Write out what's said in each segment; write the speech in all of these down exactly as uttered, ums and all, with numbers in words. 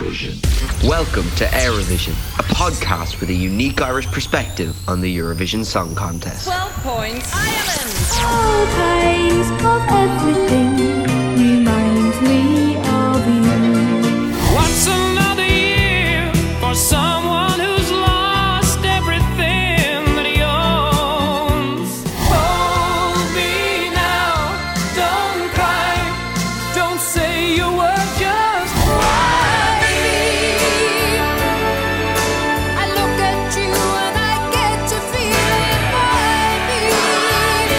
Éirevision. Welcome to Éirevision, a podcast with a unique Irish perspective on the Eurovision Song Contest. twelve points, Ireland! All kinds of everything reminds me of you. What's another year for someone who's lost everything that he owns? Hold me now, don't cry, don't say a word, just cry. I look at you and I get to feel it by me. In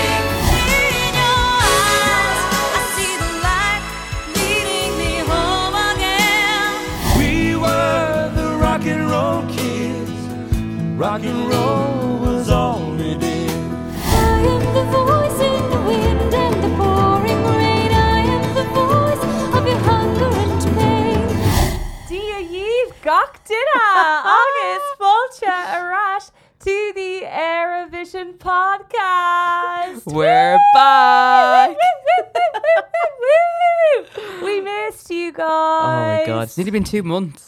your eyes, I see the light leading me home again. We were the rock and roll kids. Rock and roll was all we did. I am the voice in the wind and the pouring rain. I am the voice of your hunger and pain. Dear you've got dinner, August Vulture Arash to the Éirevision podcast. We're back. Woo! We missed you Oh guys. my god, it's nearly been two months.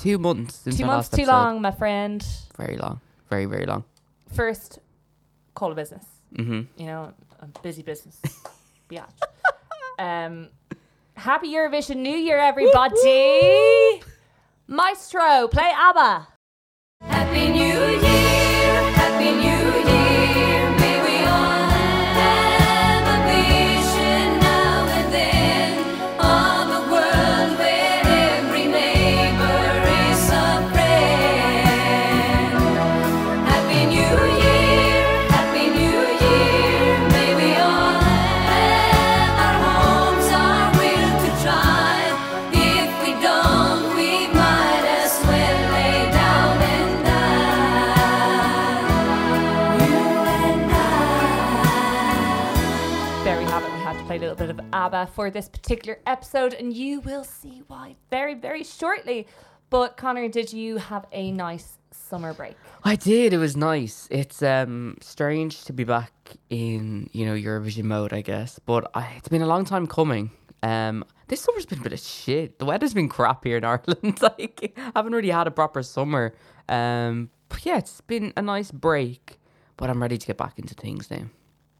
Two months since Two our months last too episode. long, my friend. Very long. Very, very long. First, call a business. Mm-hmm. You know, a busy business. Yeah. Um, happy Eurovision New Year, everybody. Maestro, play ABBA. Happy New Year, Happy New Year. May we all have a vision now and then of a world where every neighbor is a friend. Happy New Year, Happy New Year. May we all have our homes, our will to try. If we don't, we might as well lay down and die. You and I. There we have it. We had to play a little bit of ABBA for this particular episode, and you will see why very, very shortly. But Connor, did you have a nice summer break? I did. It was nice. It's um strange to be back in, you know, Eurovision mode, I guess. But I, it's been a long time coming. Um, this summer's been a bit of shit. The weather's been crap here in Ireland. Like, I haven't really had a proper summer. Um, but yeah, it's been a nice break. But I'm ready to get back into things now.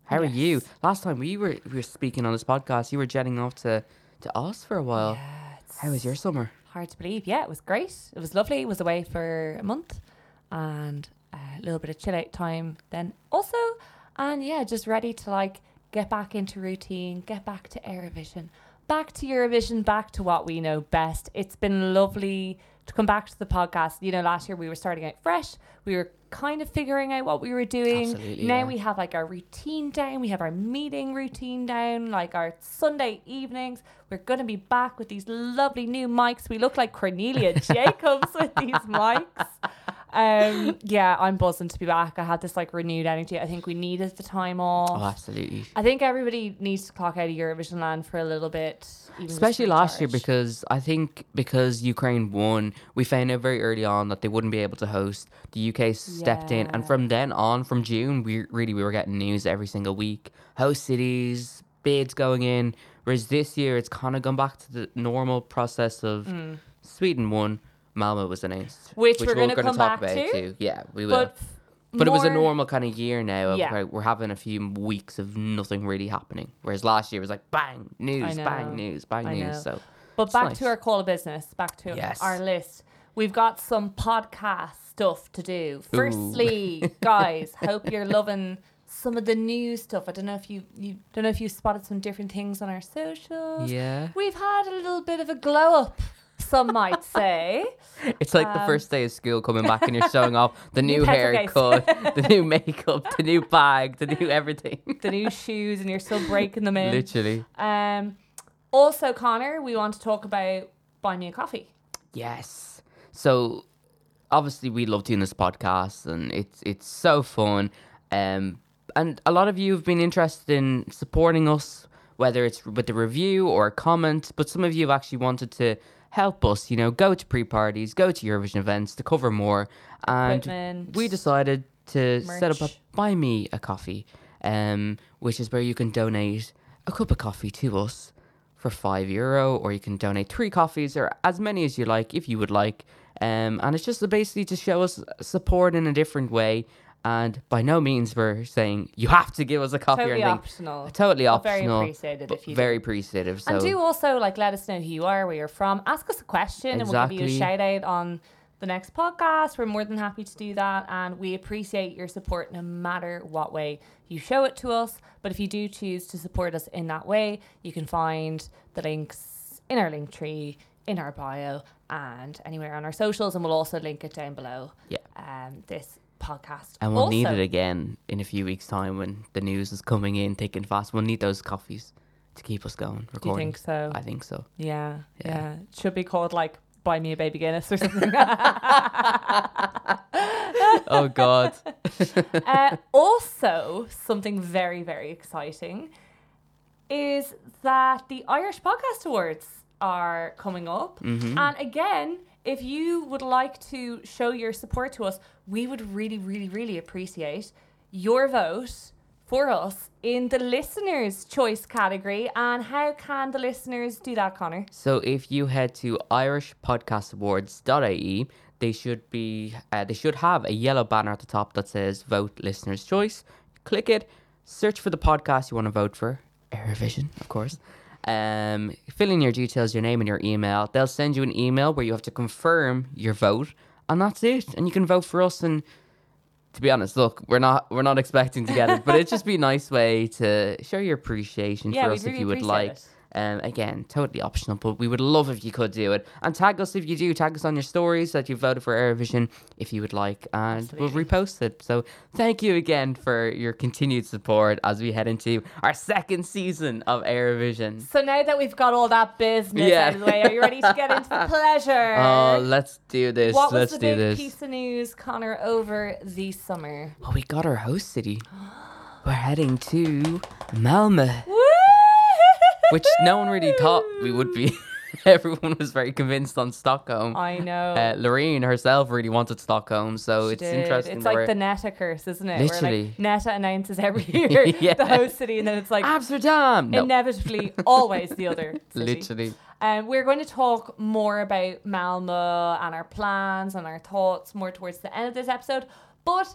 How are you? Last time we were we were speaking on this podcast, you were jetting off to to Oz for a while. Yeah, it's How was your summer? hard to believe. Yeah, it was great. It was lovely. It was away for a month and a little bit of chill out time then also. And yeah, just ready to like get back into routine, get back to Éirevision, back to Eurovision, back to what we know best. It's been lovely to come back to the podcast. You know, last year we were starting out fresh. We were kind of figuring out what we were doing. Absolutely, now yeah. we have like our routine down. We have our meeting routine down, like our Sunday evenings. We're going to be back with these lovely new mics. We look like Cornelia Jacobs with these mics. Um, yeah, I'm buzzing to be back. I had this like renewed energy. I think we needed the time off. Oh, absolutely. I think everybody needs to clock out of Eurovision land for a little bit. even just Especially to last year, recharge. because I think because Ukraine won, we found out very early on that they wouldn't be able to host. The U K stepped in, and Yeah. from then on, from June, we really we were getting news every single week. Host cities, bids going in. Whereas this year, it's kind of gone back to the normal process of Sweden won, Malmö was announced, Which we're gonna gonna come back to. Yeah, we will. But, But it was a more- normal kind of year now. Of Yeah. like, we're having a few weeks of nothing really happening. Whereas last year was like bang news, know. bang news, bang I news. know. So But back nice. to our call of business, back to Yes. our list. We've got some podcast stuff to do. Firstly, guys, hope you're loving some of the new stuff. I don't know if you, you don't know if you spotted some different things on our socials. yeah, We've had a little bit of a glow up, some might say. it's like the first day of school coming back, and you're showing off the new haircut, the new makeup, the new bag, the new everything. The new shoes, and you're still breaking them in. Literally, Um, also, Connor, we want to talk about Buy Me a Coffee. yes. So obviously we love doing this podcast, and it's it's so fun. Um, and a lot of you have been interested in supporting us, whether it's with a review or a comment. But some of you have actually wanted to help us, you know, go to pre-parties, go to Eurovision events to cover more. And Equipment. we decided to set up a Merch. Buy Me a Coffee, um, which is where you can donate a cup of coffee to us for five euro, or you can donate three coffees or as many as you like if you would like. Um, and it's just basically to show us support in a different way. And by no means we're saying you have to give us a coffee totally or anything. Optional. Totally optional. Very appreciated if you Very do. appreciative. So. And do also like let us know who you are, where you're from. Ask us a question exactly. and we'll give you a shout out on the next podcast. We're more than happy to do that. And we appreciate your support no matter what way you show it to us. But if you do choose to support us in that way, you can find the links in our link tree, in our bio, and anywhere on our socials. And we'll also link it down below. Yeah. Um, this podcast. And we'll also need it again in a few weeks' time when the news is coming in thick and fast. We'll need those coffees to keep us going. Recording. Do you think so? I think so. Yeah. Yeah. yeah. It should be called like Buy Me a Baby Guinness or something. Oh, God. uh, also, something very, very exciting is that the Irish Podcast Awards are coming up. Mm-hmm. And again, if you would like to show your support to us, we would really, really, really appreciate your vote for us in the listener's choice category. And how can the listeners do that, Connor? So if you head to Irish Podcast Awards dot I E, they should be uh, they should have a yellow banner at the top that says Vote Listener's Choice. Click it, search for the podcast you want to vote for, Éirevision, of course. Um, fill in your details, your name and your email. They'll send you an email where you have to confirm your vote, and that's it. And you can vote for us. And to be honest, look, we're not we're not expecting to get it, but it'd just be a nice way to show your appreciation yeah, for us really if you would like. It. Um, again, totally optional, but we would love if you could do it. And tag us if you do. Tag us on your stories that you voted for Éirevision if you would like, and Absolutely. We'll repost it. So thank you again for your continued support as we head into our second season of Éirevision. So now that we've got all that business yeah. out of the way, are you ready to get into the pleasure? Oh, let's do this. What let's was the do big this. piece of news, Connor, over the summer? Well, we got our host city. We're heading to Malmö. Woo! Which no one really thought we would be. Everyone was very convinced on Stockholm. I know. Uh, Loreen herself really wanted Stockholm, so she it's did. interesting. It's like the Netta curse, isn't it? Literally. Where, like, Netta announces every year yeah. the host city, and then it's like Amsterdam. No. Inevitably, always the other city. Literally. Um, we're going to talk more about Malmö and our plans and our thoughts more towards the end of this episode. But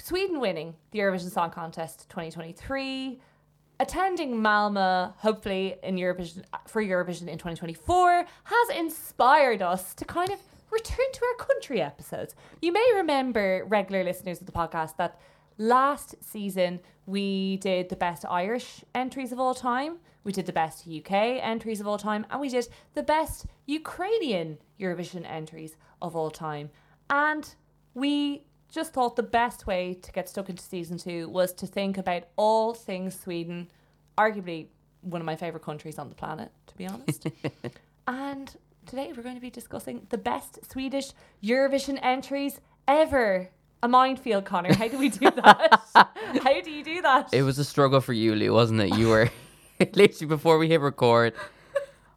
Sweden winning the Eurovision Song Contest twenty twenty-three. Attending Malmö, hopefully in Eurovision for Eurovision in twenty twenty-four, has inspired us to kind of return to our country episodes. You may remember, regular listeners of the podcast, that last season we did the best Irish entries of all time, we did the best U K entries of all time, and we did the best Ukrainian Eurovision entries of all time. And we just thought the best way to get stuck into season two was to think about all things Sweden, arguably one of my favourite countries on the planet, to be honest. And today we're going to be discussing the best Swedish Eurovision entries ever. A minefield, Connor. How do we do that? How do you do that? It was a struggle for you, Lou, wasn't it? You were literally before we hit record.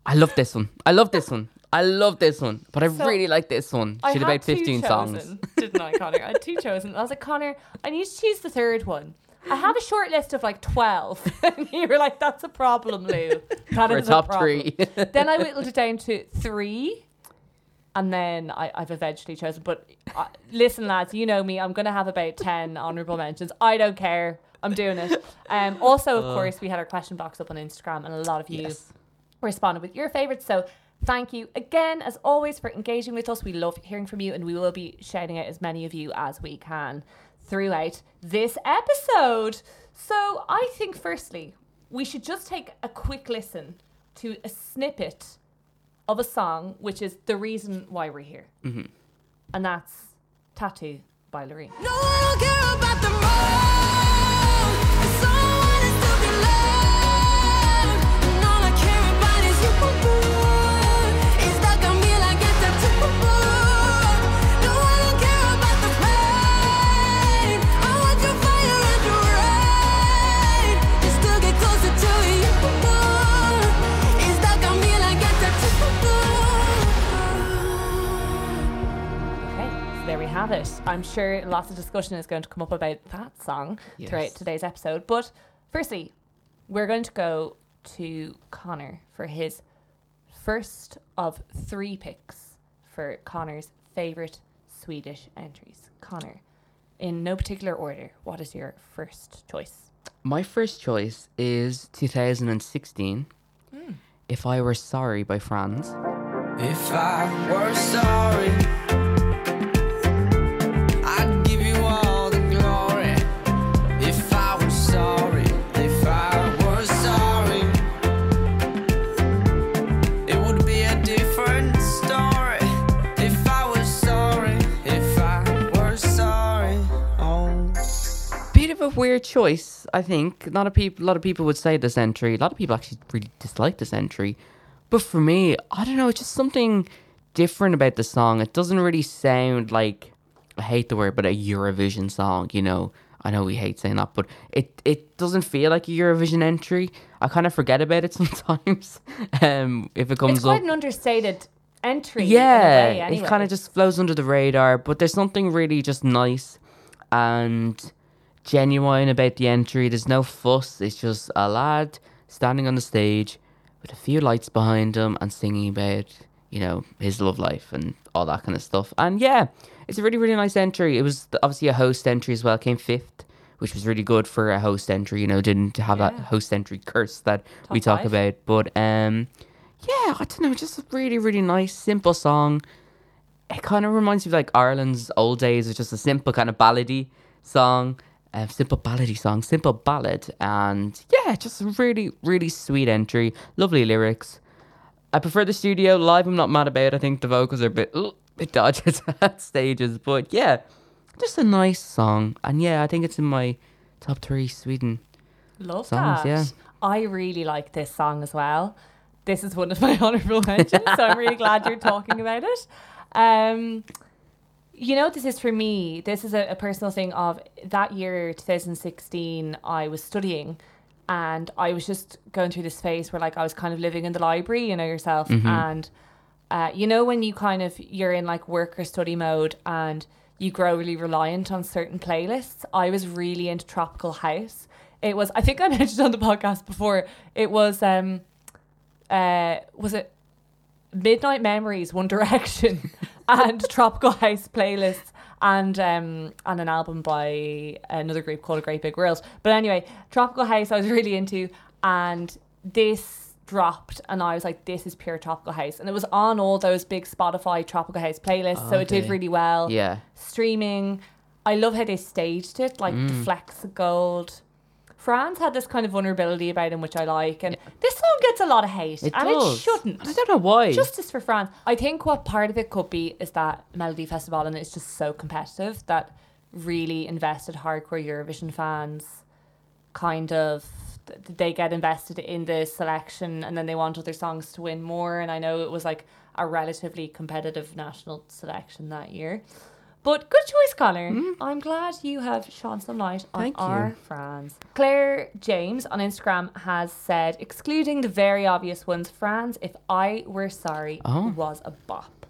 I love this one. I love this one. I love this one, but I so really like this one. She had about fifteen chosen, songs. Didn't I, Connor? I had two chosen. I was like, Connor, I need to choose the third one. I have a short list of like twelve. And you were like, that's a problem, Lou. That For is top a top three. Then I whittled it down to three. And then I, I've eventually chosen. But uh, listen, lads, you know me. I'm going to have about ten honourable mentions. I don't care. I'm doing it. Um, also, of oh. course, we had our question box up on Instagram. And a lot of you yes. responded with your favourites. So thank you again, as always, for engaging with us. We love hearing from you, and we will be shouting out as many of you as we can throughout this episode. So I think, firstly, we should just take a quick listen to a snippet of a song, which is the reason why we're here. Mm-hmm. And that's Tattoo by Loreen. No, I don't care about the road. Have it. I'm sure lots of discussion is going to come up about that song yes. throughout today's episode. But firstly, we're going to go to Connor for his first of three picks for Connor's favourite Swedish entries. Connor, in no particular order, what is your first choice? My first choice is twenty sixteen, mm. If I Were Sorry by Frans. If I were sorry... Weird choice, I think. Not a peop- lot of people would say this entry. A lot of people actually really dislike this entry. But for me, I don't know, it's just something different about the song. It doesn't really sound like, I hate the word, but a Eurovision song, you know. I know we hate saying that, but it, it doesn't feel like a Eurovision entry. I kind of forget about it sometimes. um, if it comes up. It's quite up. an understated entry. Yeah, in a way, anyway. It kind of just flows under the radar. But there's something really just nice and genuine about the entry. There's no fuss. It's just a lad standing on the stage with a few lights behind him and singing about, you know, his love life and all that kind of stuff. And yeah, it's a really, really nice entry. It was obviously a host entry as well. It came fifth, which was really good for a host entry. You know, didn't have yeah. that host entry curse that Top we talk five. about. But um, yeah, I don't know. Just a really, really nice, simple song. It kind of reminds me of like Ireland's old days. It's just a simple kind of ballady song. Uh, simple ballady song, simple ballad, and yeah, just a really, really sweet entry. Lovely lyrics. I prefer the studio. Live, I'm not mad about. I think the vocals are a bit, ooh, bit dodgy at stages, but yeah, just a nice song. And yeah, I think it's in my top three Sweden Love songs. That. Yeah, I really like this song as well. This is one of my honourable mentions, so I'm really glad you're talking about it. Um. You know, this is for me, this is a, a personal thing of that year, twenty sixteen, I was studying and I was just going through this phase where like I was kind of living in the library, you know, yourself. Mm-hmm. And, uh, you know, when you kind of, you're in like work or study mode and you grow really reliant on certain playlists. I was really into Tropical House. It was, I think I mentioned on the podcast before, it was, um, uh, was it Midnight Memories, One Direction? And Tropical House playlists and um and an album by another group called A Great Big World. But anyway, Tropical House I was really into, and this dropped and I was like, this is pure Tropical House. And it was on all those big Spotify Tropical House playlists, okay. so it did really well. Yeah. Streaming. I love how they staged it, like mm. the Flex of Gold. Frans had this kind of vulnerability about him, which I like. And yeah. this song gets a lot of hate. It and does. It shouldn't. I don't know why. Justice for Frans. I think what part of it could be is that Melody Festival, and it's just so competitive, that really invested hardcore Eurovision fans kind of, they get invested in the selection and then they want other songs to win more. And I know it was like a relatively competitive national selection that year. But good choice, Connor. Mm. I'm glad you have shone some light on Thank our you. Frans. Claire James on Instagram has said, excluding the very obvious ones, Frans, If I Were Sorry, oh. was a bop.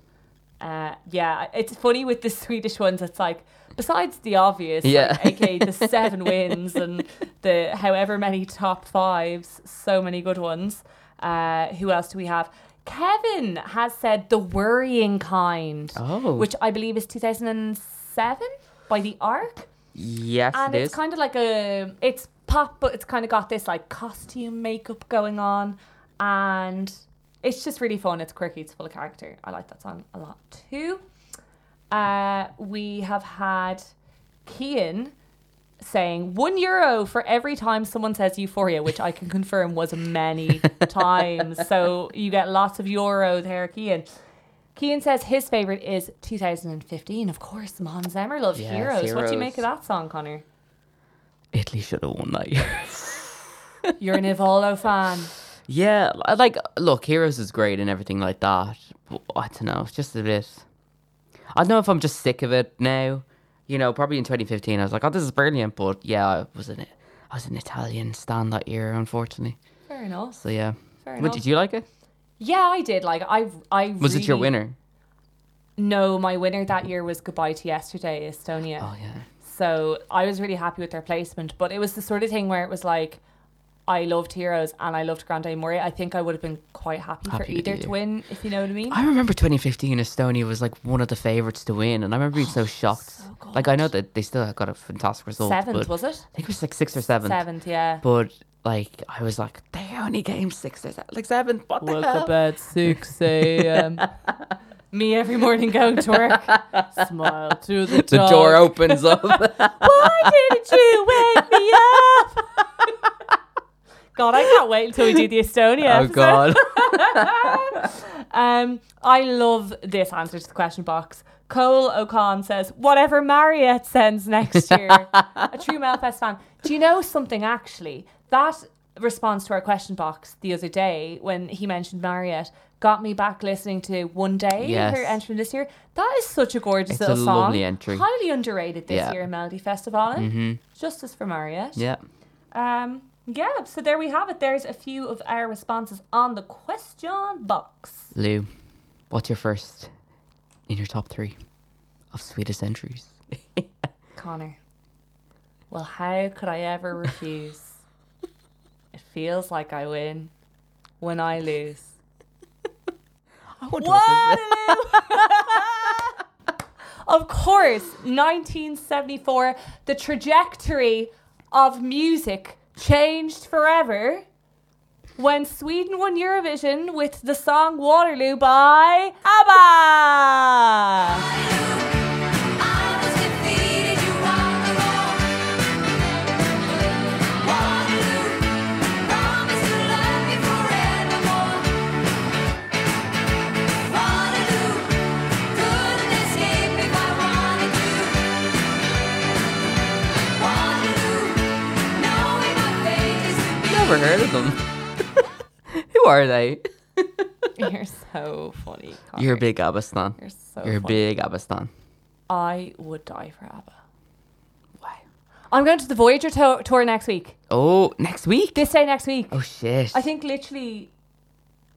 Uh, yeah, it's funny with the Swedish ones. It's like, besides the obvious, yeah. like, aka the seven wins and the however many top fives, so many good ones. Uh, who else do we have? Kevin has said The Worrying Kind, oh. which I believe is two thousand seven by The Ark. Yes, and it it's is. kind of like a, it's pop, but it's kind of got this like costume makeup going on, and it's just really fun. It's quirky, it's full of character. I like that song a lot too. Uh, we have had Kian saying one euro for every time someone says Euphoria, which I can confirm was many times. So you get lots of euro there, Kian. Kian says his favourite is two thousand fifteen. Of course, Mons Zimmer loves yes, Heroes. Heroes. What do you make of that song, Connor? Italy should have won that year. You're an Ivolo fan. Yeah, like, look, Heroes is great and everything like that. But I don't know, it's just a bit... I don't know if I'm just sick of it now. You know, probably in twenty fifteen, I was like, oh, this is brilliant. But yeah, I was an, I was an Italian stan that year, unfortunately. Fair enough. So yeah. Fair enough. What, did you like it? Yeah, I did. Like, I, I Was really... it your winner? No, my winner that year was Goodbye to Yesterday, Estonia. Oh, yeah. So I was really happy with their placement. But it was the sort of thing where it was like, I loved Heroes and I loved Grande Moria. I think I would have been quite happy, happy for either to win, if you know what I mean. I remember twenty fifteen Estonia was like one of the favourites to win, and I remember being so shocked. So like, I know that they still got a fantastic result. Seventh, was it? I think it was like sixth or seventh. Seventh, yeah. But like, I was like, they only came sixth or seventh. Like seventh, what the hell? Woke up at six a.m. Me every morning going to work. Smile to the, the door. The door opens up. Why didn't you wake me up? God, I can't wait until we do the Estonia episode. Oh, God. um, I love this answer to the question box. Cole O'Con says, whatever Marriott sends next year. A true Melfest fan. Do you know something, actually? That response to our question box the other day when he mentioned Marriott got me back listening to One Day, yes. her entry this year. That is such a gorgeous it's little a song. Lovely entry. Highly underrated this yeah. year in Melody Festival. Mm-hmm. Justice for Marriott. Yeah. Um... Yeah, so there we have it. There's a few of our responses on the question box. Lou, what's your first in your top three of sweetest entries? Connor, well, how could I ever refuse? It feels like I win when I lose. I wonder what? Of course, nineteen seventy-four, the trajectory of music changed forever when Sweden won Eurovision with the song Waterloo by ABBA. I was defeated, you won the war. Waterloo, promise to love me forevermore. Waterloo, couldn't escape if I wanted to. Waterloo. Never heard of them. Who are they? You're so funny, Connor. You're a big ABBA stan. You're so You're a big ABBA stan. I would die for ABBA. Wow. I'm going to the Voyager to- tour next week. Oh, next week? This day next week. Oh, shit. I think literally,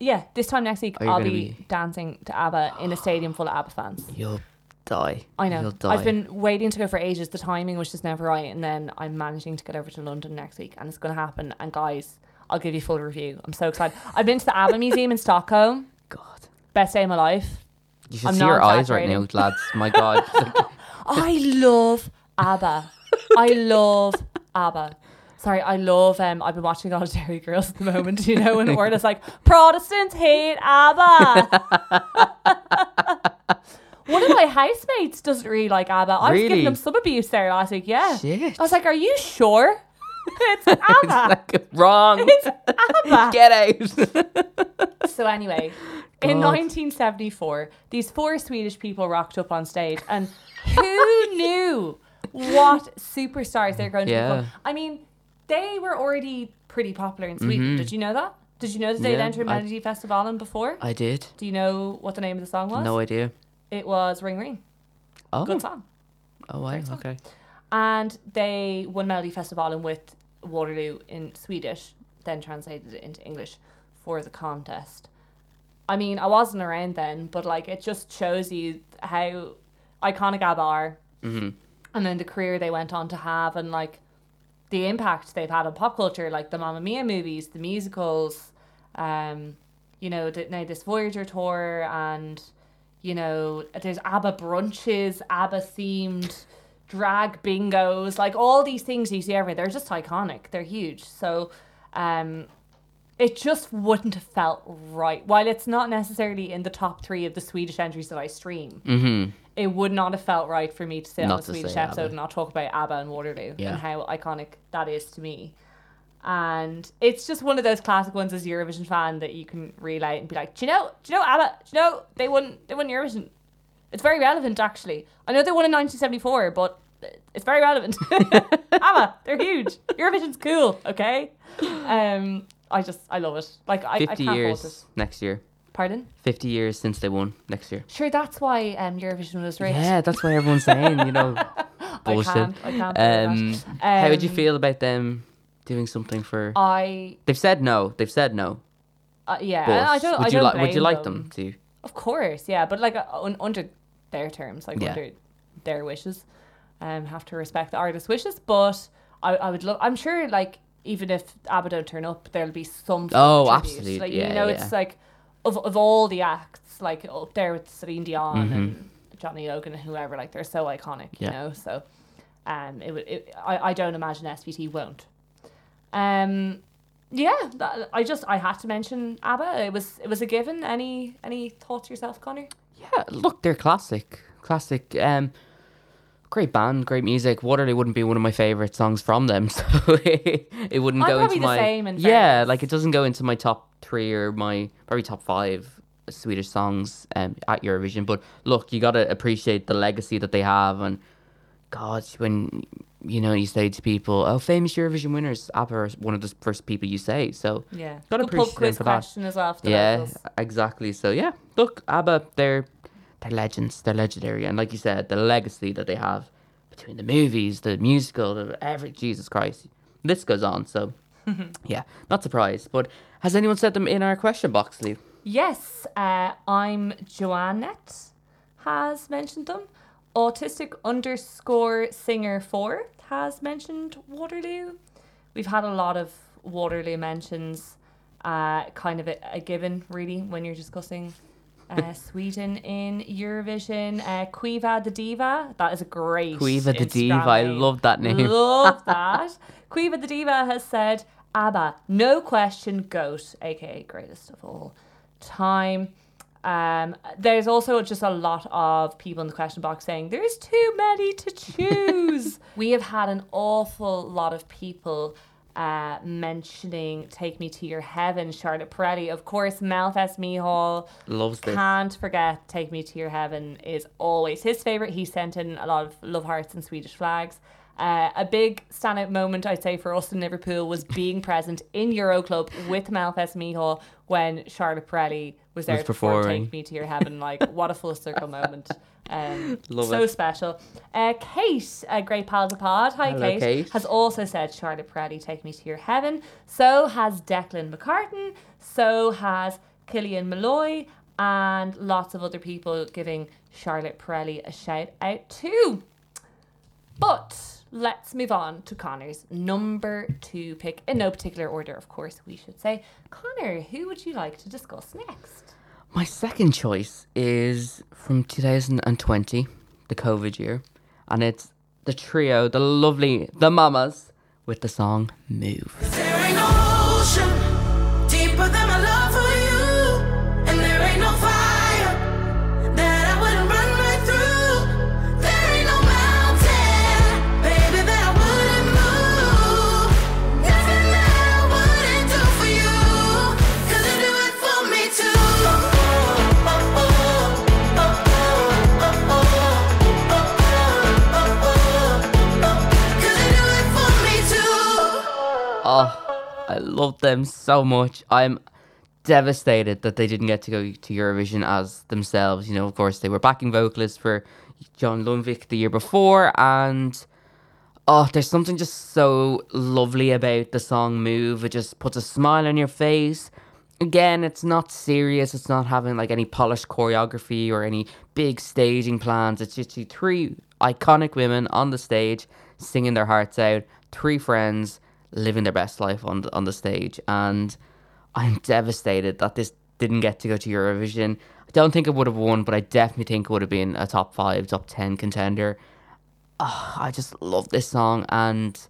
yeah, this time next week, I'll be, be dancing to ABBA in a stadium full of ABBA fans. You'll die. I know. You'll die. I've been waiting to go for ages. The timing was just never right, and then I'm managing to get over to London next week, and it's going to happen. And guys, I'll give you full review. I'm so excited. I've been to the ABBA Museum in Stockholm. God, best day of my life. You should I'm see your eyes right now, lads. My God. I love ABBA. I love ABBA. Sorry, I love. Um, I've been watching all the Dairy Girls at the moment. You know, and Orla's like, Protestants hate ABBA. One of my housemates doesn't really like ABBA. I really? was giving them some abuse there last week. Yeah. Shit. I was like, are you sure? It's ABBA. It's like, wrong. It's ABBA. Get out. So anyway, God. In nineteen seventy-four, these four Swedish people rocked up on stage. And who knew what superstars they were going to yeah. become? I mean, they were already pretty popular in Sweden. Mm-hmm. Did you know that? Did you know that they'd yeah, entered Melody Festivalen before? I did. Do you know what the name of the song was? No idea. It was Ring Ring. Oh. Good song. Oh, wow. Song. Okay. And they won Melody Festivalen with Waterloo in Swedish, then translated it into English for the contest. I mean, I wasn't around then, but like it just shows you how iconic ABBA are. Mm-hmm. And then the career they went on to have and like the impact they've had on pop culture, like the Mamma Mia movies, the musicals, um, you know, now this Voyager tour and... You know, there's ABBA brunches, ABBA-themed drag bingos. Like, all these things you see everywhere. They're just iconic. They're huge. So, um, it just wouldn't have felt right. While it's not necessarily in the top three of the Swedish entries that I stream, mm-hmm. it would not have felt right for me to sit not on the Swedish episode ABBA. And not talk about ABBA and Waterloo yeah. and how iconic that is to me. And it's just one of those classic ones as a Eurovision fan that you can relate and be like, do you know, do you know ABBA, do you know they won, they won Eurovision. It's very relevant, actually. I know they won in nineteen seventy-four, but it's very relevant. ABBA, they're huge. Eurovision's cool, okay? Um, I just, I love it. Like I, fifty I can't years hold it. Next year. Pardon? fifty years since they won next year. Sure, that's why um, Eurovision was rich. Yeah, that's why everyone's saying, you know, bullshit. I can't, I can't. Um, that. Um, how would you feel about them? Doing something for I. They've said no. They've said no. Uh, yeah, but I don't. Would I don't you like? Would you like them, them to? Of course, yeah, but like uh, un- under their terms, like yeah. under their wishes, um, have to respect the artist's wishes. But I, I would love. I'm sure, like even if ABBA don't turn up, there'll be some. Oh, absolutely. Like, yeah, you know, yeah. It's like of of all the acts, like up there with Celine Dion mm-hmm. and Johnny Logan and whoever, like they're so iconic, yeah. you know. So, um, it, it I I don't imagine S V T won't. Um, yeah, that, I just I had to mention ABBA. It was it was a given. Any any thoughts yourself, Connor? Yeah, look, they're classic, classic. Um, great band, great music. Waterloo wouldn't be one of my favorite songs from them, so it wouldn't I'm go into the my same in yeah, like it doesn't go into my top three or my probably top five Swedish songs um, at Eurovision. But look, you gotta appreciate the legacy that they have, and God, when you know you say to people, "Oh, famous Eurovision winners," ABBA are one of the first people you say. So yeah, gotta good appreciate pub quiz them for question that. As well. For yeah, levels. Exactly. So yeah, look, ABBA, they're. They're legends, they're legendary. And like you said, the legacy that they have between the movies, the musical, the every Jesus Christ, this goes on. So, yeah, not surprised. But has anyone said them in our question box, Lee? Yes, uh, I'm Joannette has mentioned them. Autistic underscore singer four has mentioned Waterloo. We've had a lot of Waterloo mentions, uh, kind of a, a given, really, when you're discussing... Uh, Sweden in Eurovision. Uh, Quiva the Diva. That is a great Quiva the Diva. I love that name. Love that. Quiva the Diva has said, ABBA, no question, GOAT, aka greatest of all time. Um, there's also just a lot of people in the question box saying, there's too many to choose. We have had an awful lot of people Uh, mentioning Take Me to Your Heaven, Charlotte Perrelli. Of course, Melfest Mihal. Loves this. Can't forget Take Me to Your Heaven is always his favourite. He sent in a lot of love hearts and Swedish flags. Uh, a big standout moment, I'd say, for us in Liverpool was being present in Euroclub with Melfest Mihal when Charlotte Perrelli was there was to perform Take Me to Your Heaven. Like, what a full circle moment. Um, so it. special. Uh, Kate, a great pal of the pod, hi Kate, Kate, has also said Charlotte Perrelli, Take Me to Your Heaven. So has Declan McCartan. So has Killian Malloy, and lots of other people giving Charlotte Perrelli a shout out too. But let's move on to Connor's number two pick, in no particular order, of course. We should say, Connor, who would you like to discuss next? My second choice is from two thousand twenty, the COVID year, and it's the trio, the lovely The Mamas, with the song Move. Cause there ain't no ocean deeper than my love for you, and there ain't no fire that I wouldn't run right through. There ain't no mountain, baby, that I wouldn't move. Nothing that I wouldn't do for you, cause you do it for me too. Oh, I love them so much. I'm devastated that they didn't get to go to Eurovision as themselves. You know, of course, they were backing vocalists for John Lundvik the year before. And, oh, there's something just so lovely about the song Move. It just puts a smile on your face. Again, it's not serious. It's not having, like, any polished choreography or any big staging plans. It's just three iconic women on the stage singing their hearts out. Three friends living their best life on the, on the stage, and I'm devastated that this didn't get to go to Eurovision. I don't think it would have won, but I definitely think it would have been a top five, top ten contender. Oh, I just love this song, and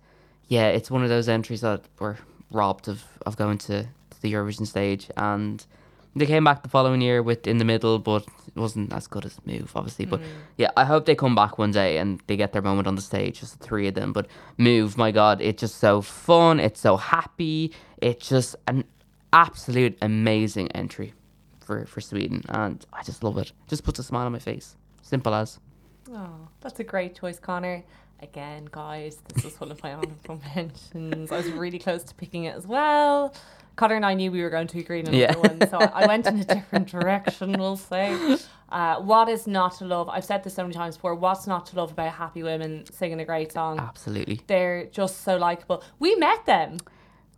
yeah, it's one of those entries that were robbed of, of going to, to the Eurovision stage, and they came back the following year with In the Middle, but it wasn't as good as Move, obviously. But mm. yeah, I hope they come back one day and they get their moment on the stage, just the three of them. But Move, my God, it's just so fun. It's so happy. It's just an absolute amazing entry for, for Sweden. And I just love it. Just puts a smile on my face. Simple as. Oh, that's a great choice, Connor. Again, guys, this was one of my honorable mentions. I was really close to picking it as well. Connor and I knew we were going to agree on another yeah. one, so I went in a different direction, we'll say. Uh, what is not to love? I've said this so many times before. What's not to love about happy women singing a great song? Absolutely. They're just so likeable. We met them.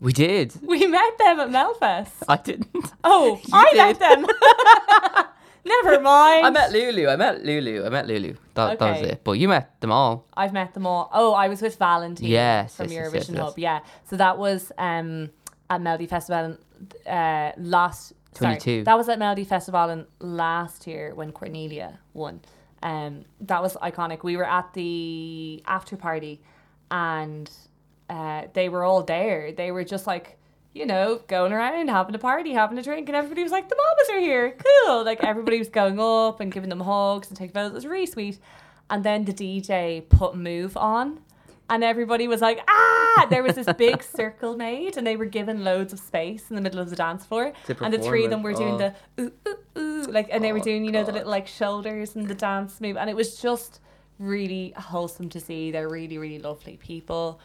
We did. We met them at Melfest. I didn't. Oh, you I did. met them. Never mind. I met Lulu. I met Lulu. I met Lulu. That, okay. that was it. But you met them all. I've met them all. Oh, I was with Valentine yes, from yes, Eurovision yes, yes, Hub. Yes. Yeah. So that was um, at Melody Festival uh, last... twenty-two. Sorry, that was at Melody Festival in last year when Cornelia won. Um, that was iconic. We were at the after party and uh, they were all there. They were just like, you know, going around, having a party, having a drink, and everybody was like, the Mamas are here, cool. Like, everybody was going up and giving them hugs and taking photos. It was really sweet. And then the D J put Move on, and everybody was like, ah! There was this big circle made, and they were given loads of space in the middle of the dance floor. And the three of them were doing oh. the ooh, ooh, ooh, like, and they were doing, you know, the little, like, shoulders and the dance move. And it was just really wholesome to see. They're really, really lovely people.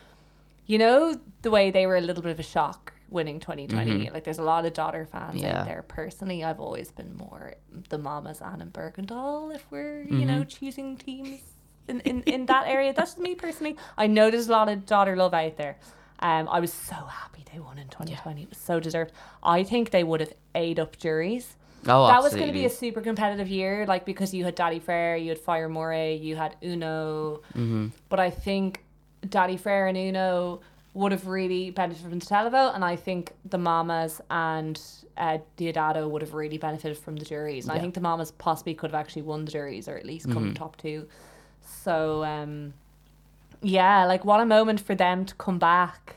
You know, the way they were a little bit of a shock winning twenty twenty. Mm-hmm. Like, there's a lot of daughter fans yeah. out there. Personally, I've always been more the Mamas, Anna Bergendahl, if we're, mm-hmm. you know, choosing teams in, in, in that area. That's just me personally. I know there's a lot of daughter love out there. Um, I was so happy they won in twenty twenty. Yeah. It was so deserved. I think they would have ate up juries. Oh, that absolutely. was going to be a super competitive year, like, because you had Daddy Frere, you had Fire Moray, you had Undo. Mm-hmm. But I think Daddy Frere and Undo would have really benefited from the televote, and I think the Mamas and uh, Deodato would have really benefited from the juries. And yeah. I think the Mamas possibly could have actually won the juries, or at least come mm-hmm. top two. So, um, yeah, like, what a moment for them to come back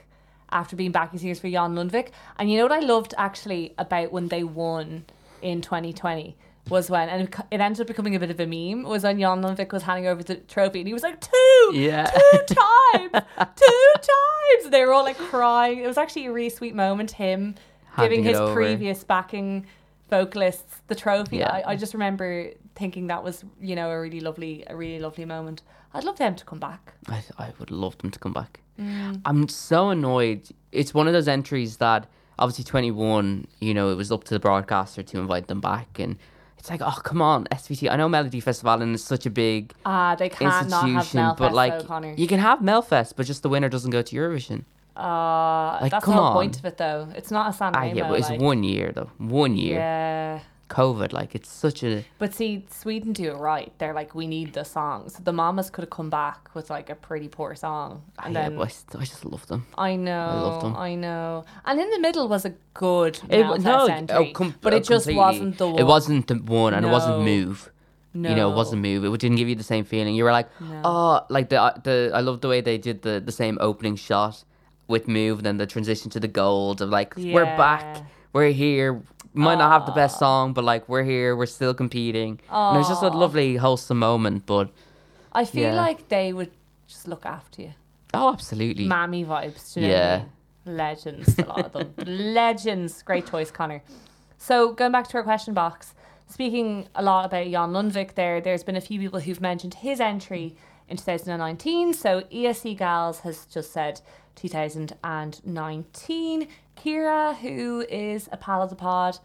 after being back in years for John Lundvik. And you know what I loved, actually, about when they won in twenty twenty? Was when, and it ended up becoming a bit of a meme, was when John Lundvik was handing over the trophy and he was like, two, yeah. two times, two times. And they were all like crying. It was actually a really sweet moment, him handing giving his previous backing vocalists the trophy. Yeah. I, I just remember thinking that was, you know, a really lovely, a really lovely moment. I'd love them to come back. I, I would love them to come back. Mm. I'm so annoyed. It's one of those entries that obviously twenty-one, you know, it was up to the broadcaster to invite them back, and it's like, oh, come on, S V T. I know Melody Festival and it's such a big uh, they can't not have Melfest, but like, though, you can have Melfest, but just the winner doesn't go to Eurovision. Uh, like, that's the whole point of it, though. It's not a San Remo. Ah, yeah, but like, it's one year, though. One year. Yeah. COVID, like, it's such a... But see, Sweden do it right. They're like, we need the song. So the Mamas could have come back with, like, a pretty poor song. And yeah, then... but I, st- I just love them. I know. I love them. I know. And In the Middle was a good it, no, entry, oh, com- but it oh, just wasn't the one. It wasn't the one, and no. it wasn't Move. No. You know, it wasn't Move. It didn't give you the same feeling. You were like, no. oh, like, the the I love the way they did the, the same opening shot with Move, and then the transition to the gold of, like, yeah. we're back, we're here. Might Aww. Not have the best song, but like, we're here, we're still competing. Aww. And it's just a lovely, wholesome moment. But I feel yeah. like they would just look after you. Oh, absolutely. Mammy vibes, do you yeah. know what I mean? Legends, a lot of them. Legends. Great choice, Connor. So going back to our question box, speaking a lot about John Lundvik there, there's been a few people who've mentioned his entry in two thousand nineteen. So E S C Gals has just said two thousand nineteen. Kira, who is a pal of the pod,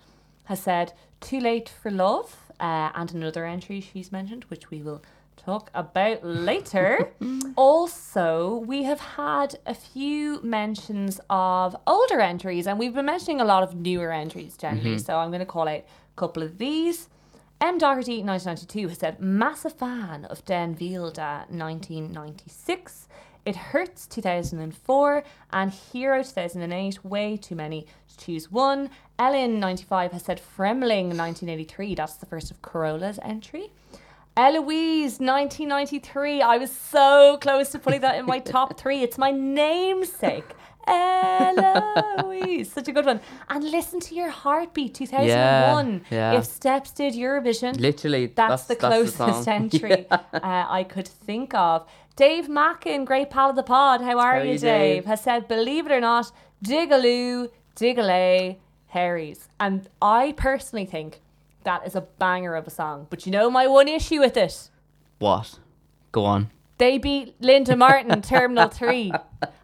has said Too Late for Love, uh, and another entry she's mentioned, which we will talk about later. Also, we have had a few mentions of older entries, and we've been mentioning a lot of newer entries generally, mm-hmm. so I'm going to call out a couple of these. M. Doherty, nineteen ninety-two, has said massive fan of Den Vilda, nineteen ninety-six. It Hurts, two thousand four, and Hero, two thousand eight, way too many to choose one. Ellen, ninety-five, has said Fremling, nineteen eighty-three. That's the first of Carola's entry. Eloise, nineteen ninety-three. I was so close to putting that in my top three. It's my namesake. Eloise. Such a good one. And Listen to Your Heartbeat, two thousand one. Yeah, yeah. If Steps did Eurovision. Literally. That's, that's the closest that's the entry yeah. uh, I could think of. Dave Mackin, great pal of the pod. How are How you, Dave? Dave? Has said, believe it or not, Digaloo, Digalay, Harry's. And I personally think that is a banger of a song. But you know my one issue with it? What? Go on. They beat Linda Martin, Terminal three.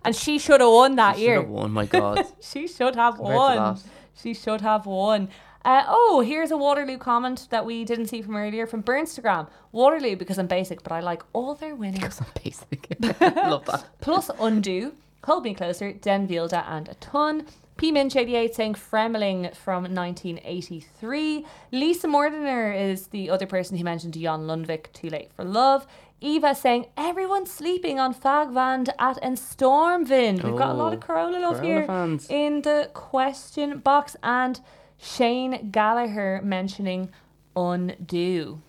And she should have won that she year. She should have won, my God. She should have Compared won. She should have won. Uh, oh, here's a Waterloo comment that we didn't see from earlier from Burnstagram. Waterloo, because I'm basic, but I like all their winning. Because I'm basic. Love that. Plus Undo, Hold Me Closer, Den Vilda, and a ton. P Minch eighty-eight saying Fremling from nineteen eighty-three. Lisa Mordiner is the other person who mentioned John Lundvik, Too Late for Love. Eva saying everyone's sleeping on Fagvand at en Stormvind. We've got a lot of Carola love here fans in the question box. And Shane Gallagher mentioning Undo.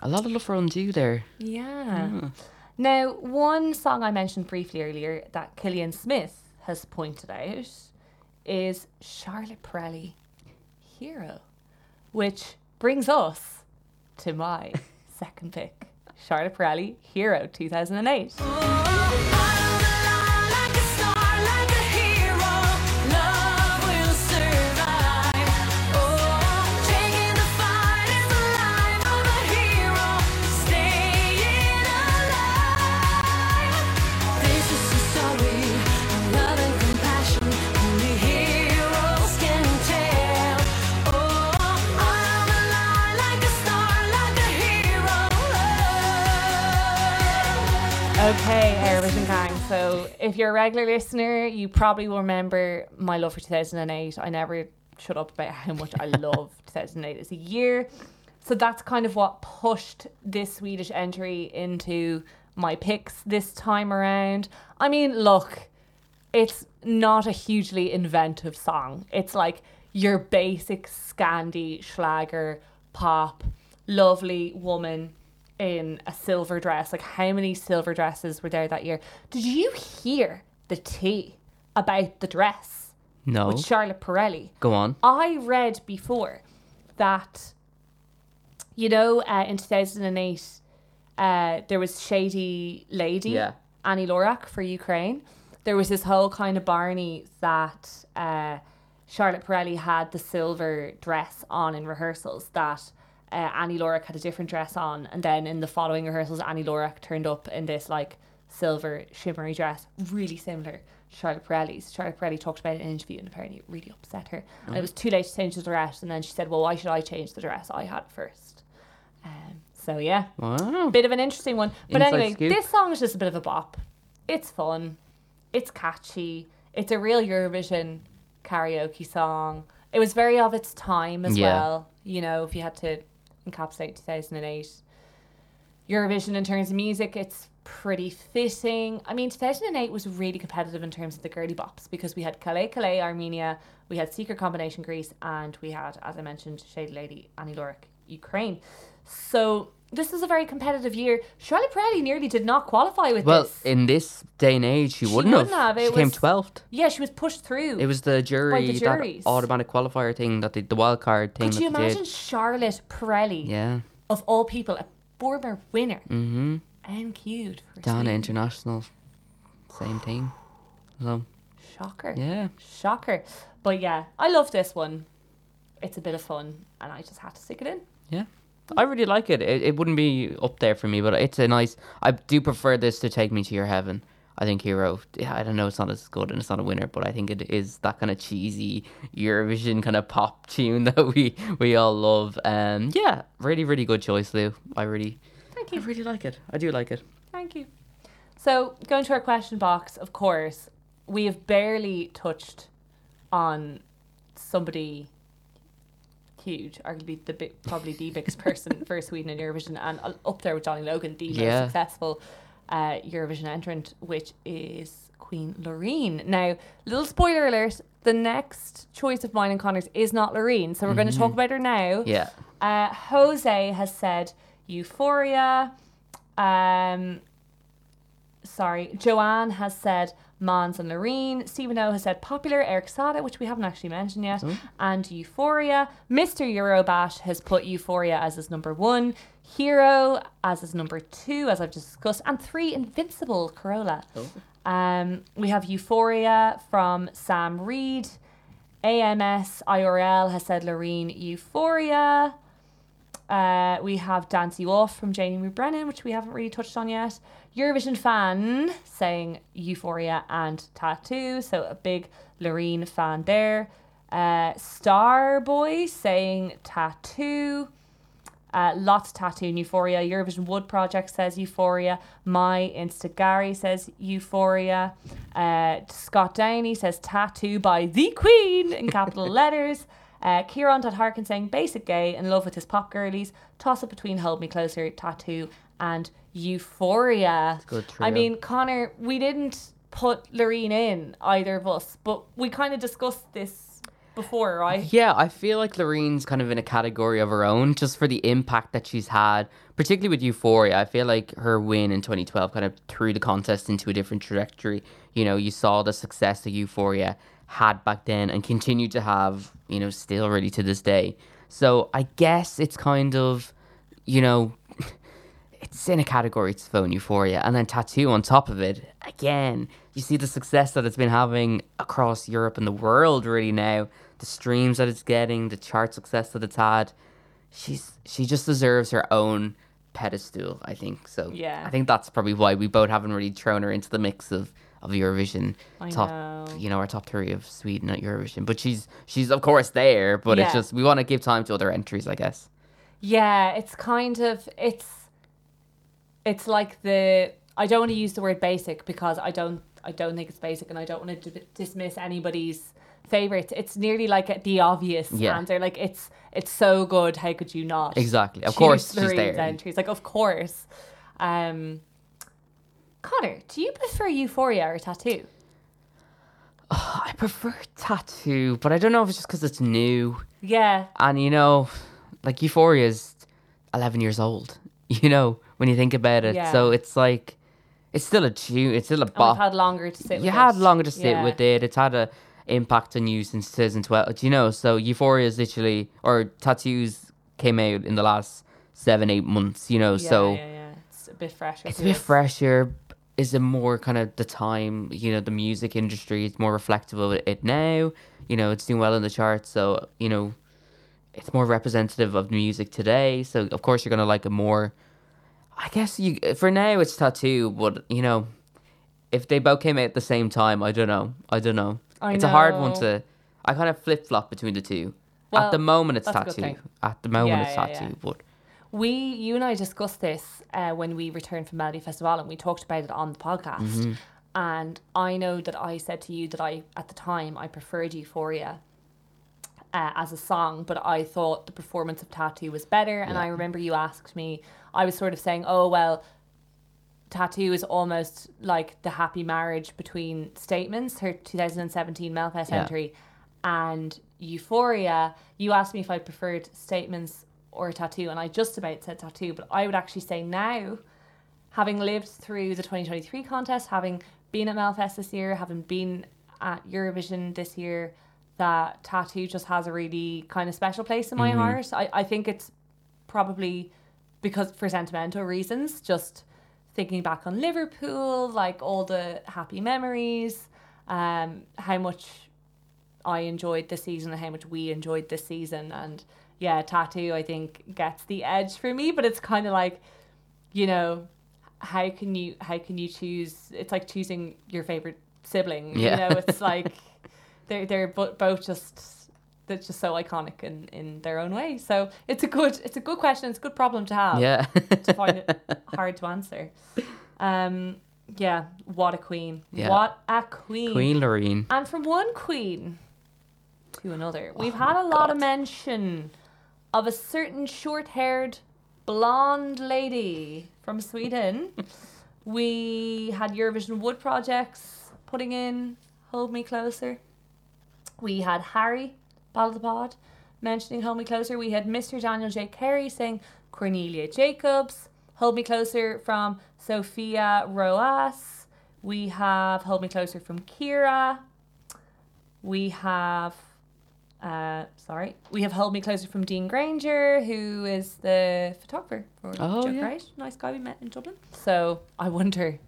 A lot of love for Undo there. Yeah. yeah. Now, one song I mentioned briefly earlier that Killian Smith has pointed out is Charlotte Perrelli, Hero, which brings us to my second pick. Charlotte Perrelli, Hero, two thousand eight. Ooh, like a star, like a hero. Love will survive. Oh, taking the fight is the life of a hero. Staying alive. This is the story of love and compassion. Only heroes can tell. Oh, I'm alive like a star, like a hero. Okay, Éirevision gang, so if you're a regular listener, you probably will remember my love for two thousand eight. I never shut up about how much I love two thousand eight as a year. So that's kind of what pushed this Swedish entry into my picks this time around. I mean, look, it's not a hugely inventive song. It's like your basic Scandi schlager pop, lovely woman in a silver dress. Like, how many silver dresses were there that year? Did you hear the tea about the dress? No. With Charlotte Perrelli. Go on. I read before that, you know, uh, in two thousand eight, uh, there was Shady Lady, yeah. Annie Lorak for Ukraine. There was this whole kind of Barney that uh, Charlotte Perrelli had the silver dress on in rehearsals that... Uh, Annie Lorak had a different dress on, and then in the following rehearsals Annie Lorak turned up in this like silver shimmery dress, really similar to Charlotte Perrelli's. Charlotte Perrelli talked about it in an interview and apparently it really upset her, mm. and it was too late to change the dress, and then she said, well, why should I change the dress? I had it first. Um, so yeah, wow. Bit of an interesting one, but Inside anyway scoop. This song is just a bit of a bop. It's fun, it's catchy, it's a real Eurovision karaoke song. It was very of its time as yeah. well, you know, if you had to encapsulate two thousand eight Eurovision in terms of music. It's pretty fitting. I mean, two thousand eight was really competitive in terms of the girly bops, because we had Calais Calais Armenia, we had Secret Combination Greece, and we had, as I mentioned, Shady Lady, Annie Lorak, Ukraine. So this is a very competitive year. Charlotte Perrelli nearly did not qualify with well, this. Well, in this day and age, she, she wouldn't, wouldn't have. have. She was, came twelfth. Yeah, she was pushed through. It was the jury, the that automatic qualifier thing, that they, the wild card thing. Could you imagine did. Charlotte Perrelli? Yeah. Of all people, a former winner. Mm-hmm. M Q'd. Donna International. Same thing. So. Shocker. Yeah. Shocker. But yeah, I love this one. It's a bit of fun, and I just had to stick it in. Yeah. I really like it. it. It wouldn't be up there for me, but it's a nice... I do prefer this to Take Me to Your Heaven. I think Hero... I don't know, it's not as good and it's not a winner, but I think it is that kind of cheesy Eurovision kind of pop tune that we, we all love. Um, yeah, really, really good choice, Lou. I really... Thank you. I really like it. I do like it. Thank you. So, going to our question box, of course, we have barely touched on somebody... huge, arguably the big, probably the biggest person for Sweden in Eurovision, and up there with Johnny Logan, the yeah. most successful uh, Eurovision entrant, which is Queen Loreen. Now, little spoiler alert, the next choice of mine and Connor's is not Loreen, so we're mm-hmm. going to talk about her now. Yeah. Uh, Jose has said Euphoria. Um, sorry, Joanne has said Mons and Loreen. Stephen O has said Popular, Eric Sada, which we haven't actually mentioned yet, mm. and Euphoria. Mister Eurobash has put Euphoria as his number one, Hero as his number two, as I've just discussed, and three, Invincible, Carola. Oh. Um, we have Euphoria from Sam Reed. A M S I R L has said Loreen, Euphoria. Uh, we have Dance You Off from Jamie Brennan, which we haven't really touched on yet. Eurovision fan saying Euphoria and Tattoo, so a big Loreen fan there. Uh, Starboy saying Tattoo. Uh, lots tattooing Euphoria. Eurovision Wood Project says Euphoria. My Instagari says Euphoria. Uh, Scott Downey says tattoo by the Queen in capital letters. Uh, Kieran.Harkin saying basic gay, in love with his pop girlies. Toss up between Hold Me Closer, Tattoo and Euphoria. Good trio. I mean, Connor, we didn't put Loreen in, either of us, but we kind of discussed this before, right? Yeah, I feel like Loreen's kind of in a category of her own just for the impact that she's had, particularly with Euphoria. I feel like her win in twenty twelve kind of threw the contest into a different trajectory. You know, you saw the success that Euphoria had back then and continue to have, you know, still really to this day. So I guess it's kind of, you know, it's in a category, it's phone Euphoria. And then Tattoo on top of it, again, you see the success that it's been having across Europe and the world really now. The streams that it's getting, the chart success that it's had, she's she just deserves her own pedestal, I think. So yeah. I think that's probably why we both haven't really thrown her into the mix of, of Eurovision I top, know. you know, our top three of Sweden at Eurovision. But she's she's of course there, but yeah. it's just we want to give time to other entries, I guess. Yeah, it's kind of it's it's like the I don't want to use the word basic because I don't I don't think it's basic, and I don't want to d- dismiss anybody's favorites. It's nearly like the obvious yeah. answer. Like it's it's so good. How could you not? Exactly. Of course, she's there. Entries. Like of course. Um, Connor, do you prefer Euphoria or Tattoo? Oh, I prefer Tattoo, but I don't know if it's just because it's new. Yeah. And you know, like Euphoria is eleven years old. You know, when you think about it, yeah. so it's like it's still a tune. It's still a bop. We've had longer to sit. You with had it. longer to sit yeah. with it. It's had a impact on you since twenty twelve, you know, so Euphoria is literally, or Tattoos came out in the last seven, eight months, you know, yeah, so yeah, yeah. it's a bit fresher. It's a bit us. fresher. Is it more kind of the time, you know, the music industry is more reflective of it now, you know, it's doing well in the charts, so, you know, it's more representative of music today, so of course you're going to like it more. I guess you, for now it's Tattoo, but, you know, if they both came out at the same time, I don't know, I don't know. I it's know. a hard one to... I kind of flip-flop between the two. Well, at the moment, it's Tattoo. At the moment, yeah, it's yeah, Tattoo. Yeah. But we, you and I discussed this uh, when we returned from Melody Festival, and we talked about it on the podcast. Mm-hmm. And I know that I said to you that I, at the time, I preferred Euphoria uh, as a song, but I thought the performance of Tattoo was better. And yeah. I remember you asked me, I was sort of saying, oh, well... Tattoo is almost like the happy marriage between Statements, her twenty seventeen Melfest yeah. entry, and Euphoria. You asked me if I preferred Statements or Tattoo, and I just about said Tattoo, but I would actually say now, having lived through the twenty twenty-three contest, having been at Melfest this year, having been at Eurovision this year, that Tattoo just has a really kind of special place in my mm-hmm. heart. I, I think it's probably because for sentimental reasons, just... thinking back on Liverpool, like all the happy memories, um, how much I enjoyed this season and how much we enjoyed this season. And yeah, Tattoo, I think, gets the edge for me, but it's kind of like, you know, how can you, how can you choose? It's like choosing your favorite sibling, yeah. you know, it's like they're, they're both just, they're just so iconic in, in their own way. So it's a good, it's a good question. It's a good problem to have. Yeah. To find it hard to answer. Um, yeah. What a queen. Yeah. What a queen. Queen Loreen. And from one queen to another, we've oh had a lot God. of mention of a certain short-haired blonde lady from Sweden. We had Eurovision Wood Projects putting in Hold Me Closer. We had Harry Ball of the Pod mentioning Hold Me Closer. We had Mister Daniel J. Carey saying Cornelia Jacobs. Hold Me Closer from Sophia Roas. We have Hold Me Closer from Kira. We have, uh, sorry, we have Hold Me Closer from Dean Granger, who is the photographer for oh, Joke yeah. Right. Nice guy we met in Dublin. So I wonder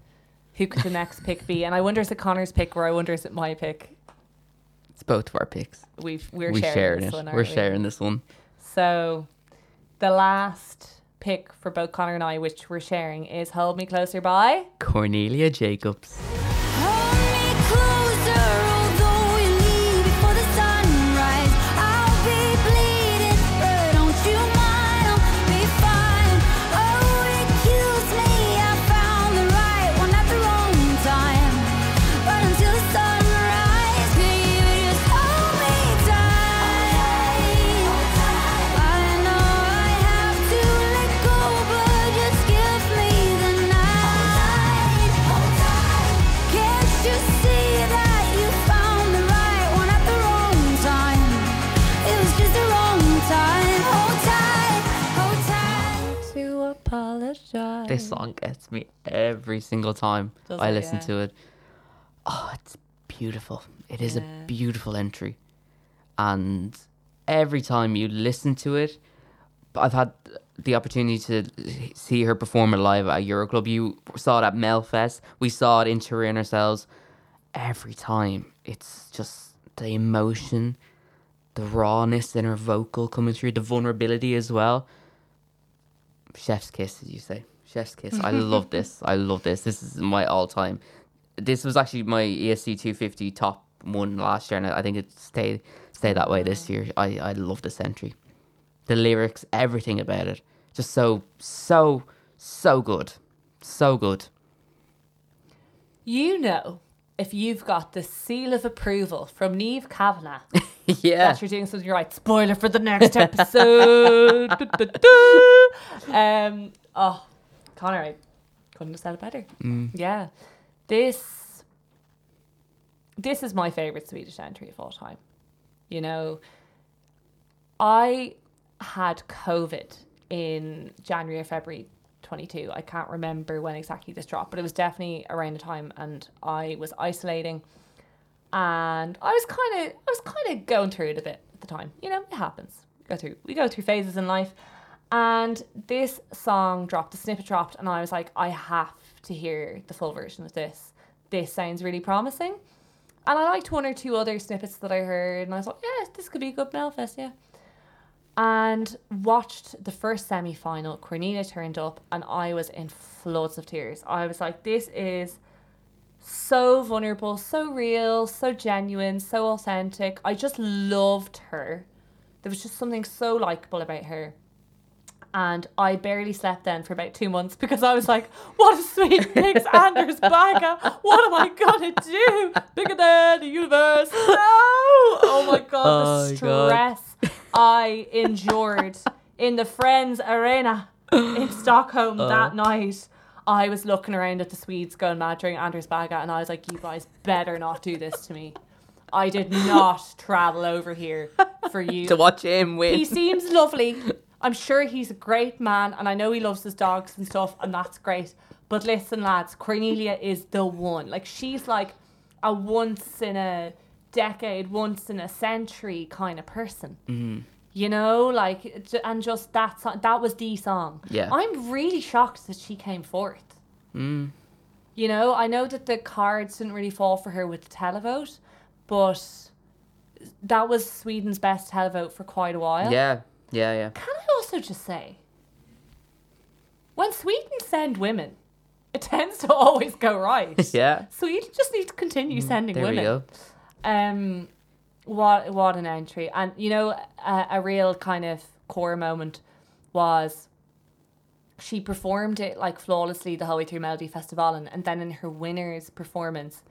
who could the next pick be. And I wonder is it Connor's pick or I wonder is it my pick? It's both of our picks. We've, we're we sharing, sharing this it. one, We're we? sharing this one. So the last... pick for both Connor and I, which we're sharing, is Hold Me Closer by Cornelia Jacobs. Hold me closer, although you leave before the sunrise. I'll be bleeding, but don't you mind? I'll be apologize. This song gets me every single time Does I it, listen yeah. to it. Oh, it's beautiful. It is yeah. a beautiful entry. And every time you listen to it, I've had the opportunity to see her perform it live at Euroclub. You saw it at Melfest. We saw it in Turin ourselves. Every time, it's just the emotion, the rawness in her vocal coming through, the vulnerability as well. Chef's kiss, as you say. Chef's kiss. I love this. I love this. This is my all-time. This was actually my E S C two fifty top one last year, and I think it stayed stayed that way this year. I, I love this entry. The lyrics, everything about it. Just so, so, so good. So good. You know, if you've got the seal of approval from Niamh Kavanagh, yeah, that you're doing something right. Spoiler for the next episode. da, da, da. Um, oh, Connor, I couldn't have said it better. Mm. Yeah. This, this is my favourite Swedish entry of all time. You know, I... had COVID in January or February twenty-two. I can't remember when exactly this dropped, but it was definitely around the time, and I was isolating, and I was kind of I was kind of going through it a bit at the time. You know, it happens. Go through we go through phases in life, and this song dropped, the snippet dropped, and I was like, I have to hear the full version of this. This sounds really promising, and I liked one or two other snippets that I heard, and I was like, yeah, this could be a good Melfest, yeah. And watched the first semi-final. Cornelia turned up and I was in floods of tears. I was like, this is so vulnerable, so real, so genuine, so authentic. I just loved her. There was just something so likeable about her. And I barely slept then for about two months because I was like, what a sweet Pix Anders Bagga. What am I going to do? Bigger than the universe. No! Oh my God, the oh stress. God. I endured in the Friends Arena in Stockholm uh, that night. I was looking around at the Swedes going mad during Anders Bagga, and I was like, you guys better not do this to me. I did not travel over here for you. To watch him win. He seems lovely. I'm sure he's a great man, and I know he loves his dogs and stuff, and that's great. But listen, lads, Cornelia is the one. Like, she's like a once in a... decade, once in a century kind of person, mm. you know, like, and just that song, that was the song. Yeah, I'm really shocked that she came fourth. Mm. You know, I know that the cards didn't really fall for her with the televote, but that was Sweden's best televote for quite a while. Yeah, yeah, yeah. Can I also just say, when Sweden send women, it tends to always go right. Yeah. So you just need to continue sending mm, there women. There we go. Um, what what an entry. And you know, a, a real kind of core moment was she performed it like flawlessly the whole way through Melody Festival, and, and then in her winner's performance,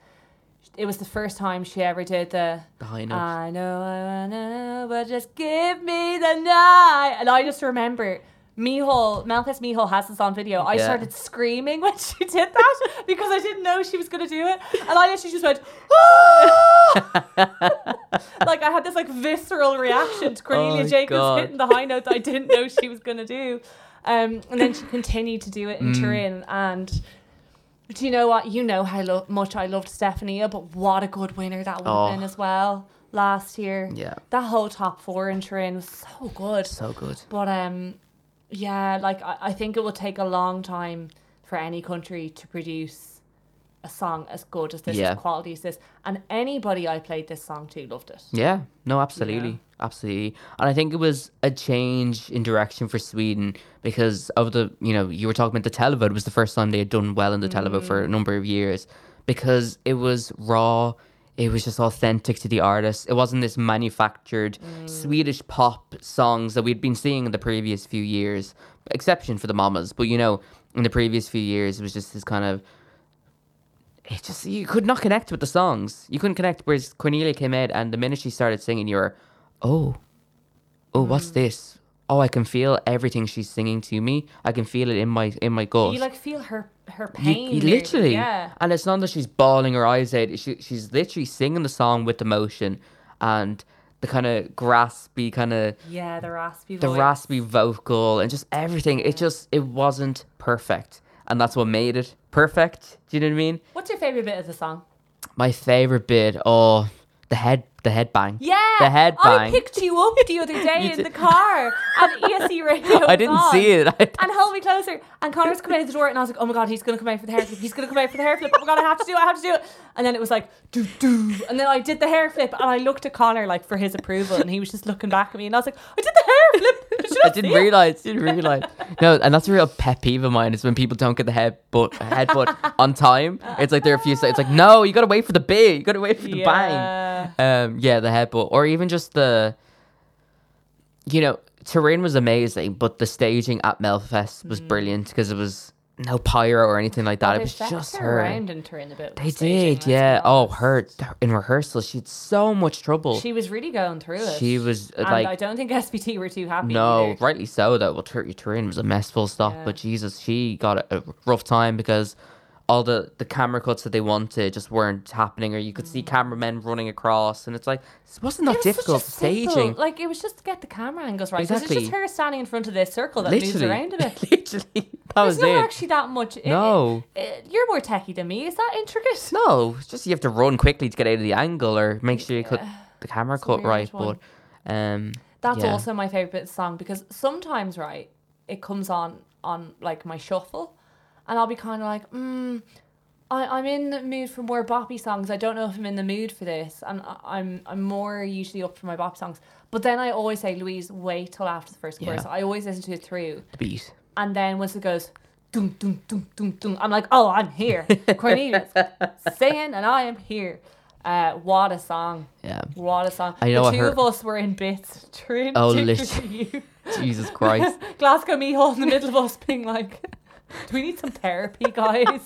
it was the first time she ever did the high notes. I know, I know, but just give me the night. And I just remember Mihal, Melfest Mihal has this on video. I yeah. started screaming when she did that because I didn't know she was going to do it. And I actually just went, ah! Like, I had this, like, visceral reaction to Cornelia oh Jacobs God. hitting the high notes I didn't know she was going to do. Um, and then she continued to do it in mm. Turin. And do you know what? You know how lo- much I loved Stefania, but what a good winner that would have oh. been as well last year. Yeah. That whole top four in Turin was so good. So good. But, um... yeah, like, I, I think it will take a long time for any country to produce a song as good as this, yeah. as quality as this. And anybody I played this song to loved it. Yeah, no, absolutely. Yeah. Absolutely. And I think it was a change in direction for Sweden because of the, you know, you were talking about the televote. It was the first time they had done well in the mm-hmm. televote for a number of years because it was raw. It was just authentic to the artist. It wasn't this manufactured mm. Swedish pop songs that we'd been seeing in the previous few years. Exception for the Mamas. But, you know, in the previous few years, it was just this kind of... It just... You could not connect with the songs. You couldn't connect. Whereas Cornelia came out and the minute she started singing, you were, oh, oh, mm. what's this? Oh, I can feel everything she's singing to me. I can feel it in my in my gut. You like feel her her pain. You, you literally, yeah. And it's not that she's bawling her eyes out. She she's literally singing the song with emotion, and the kind of graspy kind of... Yeah, the raspy voice. The raspy vocal and just everything. Yeah. It just, it wasn't perfect. And that's what made it perfect. Do you know what I mean? What's your favourite bit of the song? My favourite bit? Oh, the head the head bang. Yeah. The head bang. I picked you up the other day in did. the car at E S C Radio. I didn't on, see it. I didn't. And Hold Me Closer. And Connor's coming out the door and I was like, oh my God, he's going to come out for the hair flip. He's going to come out for the hair flip. Oh my God, I have to do it. I have to do it. And then it was like, doo doo. And then I did the hair flip and I looked at Connor like for his approval and he was just looking back at me and I was like, I did the hair flip. I didn't realise, didn't realise. No, and that's a real pet peeve of mine is when people don't get the head butt, headbutt on time. It's like they're a few seconds. It's like, no, you got to wait for the bit. You got to wait for the yeah. bang. Um, yeah, the headbutt. Or even just the, you know, Turin was amazing, but the staging at Melfest was mm. brilliant because it was no pyro or anything like that. Well, it was just her. Around in Turin a bit they did, yeah. Well. Oh, her in rehearsal, she had so much trouble. She was really going through it. She was and like, I don't think S V T were too happy. No, either. Rightly so though. Well, Tur- Turin was a mess, full stop. Yeah. But Jesus, she got a, a rough time because all the, the camera cuts that they wanted just weren't happening, or you could mm. see cameramen running across, and it's like it wasn't that it was difficult staging. Simple. Like it was just to get the camera angles right. Exactly. It's just her standing in front of this circle that literally moves around a bit. Literally. That There's was not it. actually that much. In no, it. You're more techie than me. Is that intricate? No, it's just you have to run quickly to get out of the angle or make sure you yeah. cut the camera it's cut right. One. But um, that's yeah. also my favorite bit of the song because sometimes right, it comes on on like my shuffle, and I'll be kind of like, mm, I I'm in the mood for more boppy songs. I don't know if I'm in the mood for this, and I, I'm I'm more usually up for my bop songs. But then I always say, Louise, wait till after the first yeah. chorus. I always listen to it through. The beat. And then once it goes, dum, dum, dum, dum, dum, I'm like, oh, I'm here. Cornelia's singing and I am here. Uh, what a song. Yeah. What a song. I know the two her- of us were in bits. Trin- oh, literally. Jesus Christ. Glasgow Meeho in the middle of us being like, do we need some therapy, guys?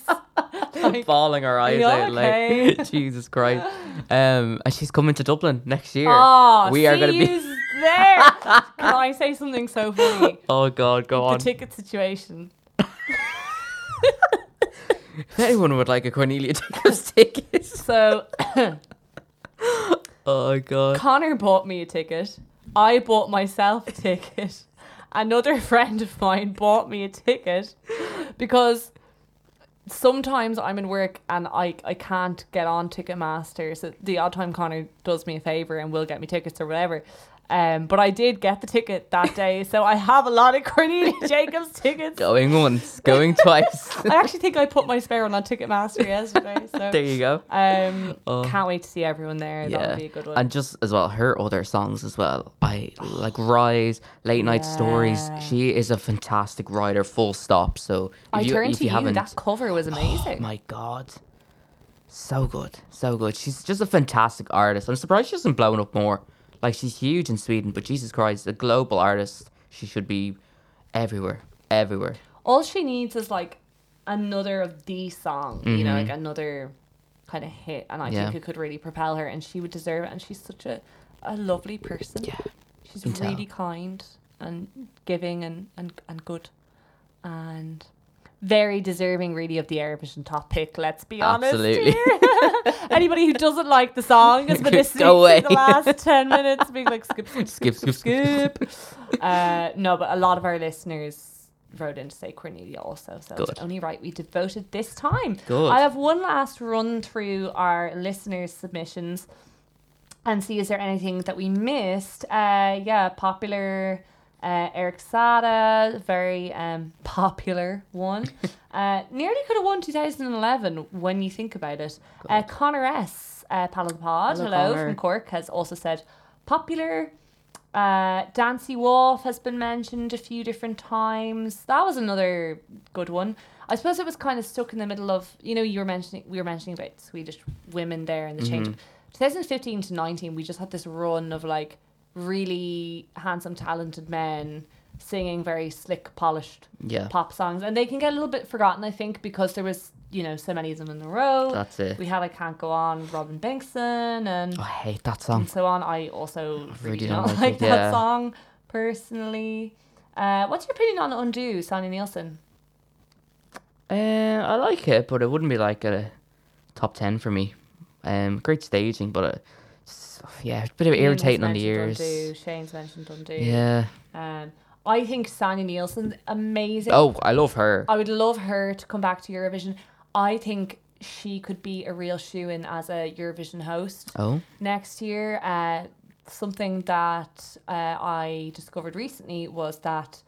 Like, falling her eyes out. Okay? Like, Jesus Christ. Um, and she's coming to Dublin next year. Oh, we are going to be... there. Can I say something so funny? Oh God, go on. The ticket situation. If anyone would like a Cornelia Jacobs ticket. So oh God. Connor bought me a ticket. I bought myself a ticket. Another friend of mine bought me a ticket because sometimes I'm in work and I, I can't get on Ticketmaster. So the odd time Connor does me a favour and will get me tickets or whatever. Um, but I did get the ticket that day, so I have a lot of Cornelia Jacobs tickets. Going once, going twice. I actually think I put my spare one on Ticketmaster yesterday. So there you go. Um, oh. Can't wait to see everyone there. Yeah. That'll be a good one. And just as well, her other songs as well. I like Rise, Late Night yeah. Stories. She is a fantastic writer. Full stop. So if I you, turned if to you. you that cover was amazing. Oh my God. So good, so good. She's just a fantastic artist. I'm surprised she hasn't blown up more. Like, she's huge in Sweden, but Jesus Christ, a global artist. She should be everywhere, everywhere. All she needs is, like, another of the song, mm-hmm. you know, like another kind of hit. And I yeah. think it could really propel her, and she would deserve it. And she's such a, a lovely person. Yeah. She's really tell. kind and giving and, and, and good. And very deserving, really, of the Éirevision top pick, let's be honest. Absolutely. Here. Anybody who doesn't like the song has been listening to the last ten minutes being like, skip, skip, skip, skip, skip. skip. Uh, no, but a lot of our listeners wrote in to say Cornelia also. So good. It's only right we devoted this time. Good. I have one last run through our listeners' submissions and see is there anything that we missed. Uh, yeah, popular... Uh, Eric Sada, very um, popular one. uh, nearly could have won two thousand eleven when you think about it. Uh, Connor S, uh, pal of the pod, hello, hello from Cork, has also said popular. Uh, Dancy Wolf has been mentioned a few different times. That was another good one. I suppose it was kind of stuck in the middle of, you know, you were mentioning we were mentioning about Swedish women there and the mm-hmm. change of twenty fifteen to nineteen. We just had this run of like. Really handsome, talented men singing very slick, polished yeah. pop songs, and they can get a little bit forgotten, I think, because there was, you know, so many of them in a row. That's it. We had "I Can't Go On" with Robin Bengtsson, and oh, I hate that song, and so on. I also I really don't, don't like, like it, that yeah. song personally. Uh, what's your opinion on "Undo," Sonja Nielsen? Uh, I like it, but it wouldn't be like a top ten for me. Um, great staging, but. Uh, So, yeah, a bit of irritating on the ears. Undo. Shane's mentioned Undo. Yeah. Um, I think Sandy Nielsen's amazing. Oh, I love her. I would love her to come back to Eurovision. I think she could be a real shoe-in as a Eurovision host oh. next year. Uh, something that uh, I discovered recently was that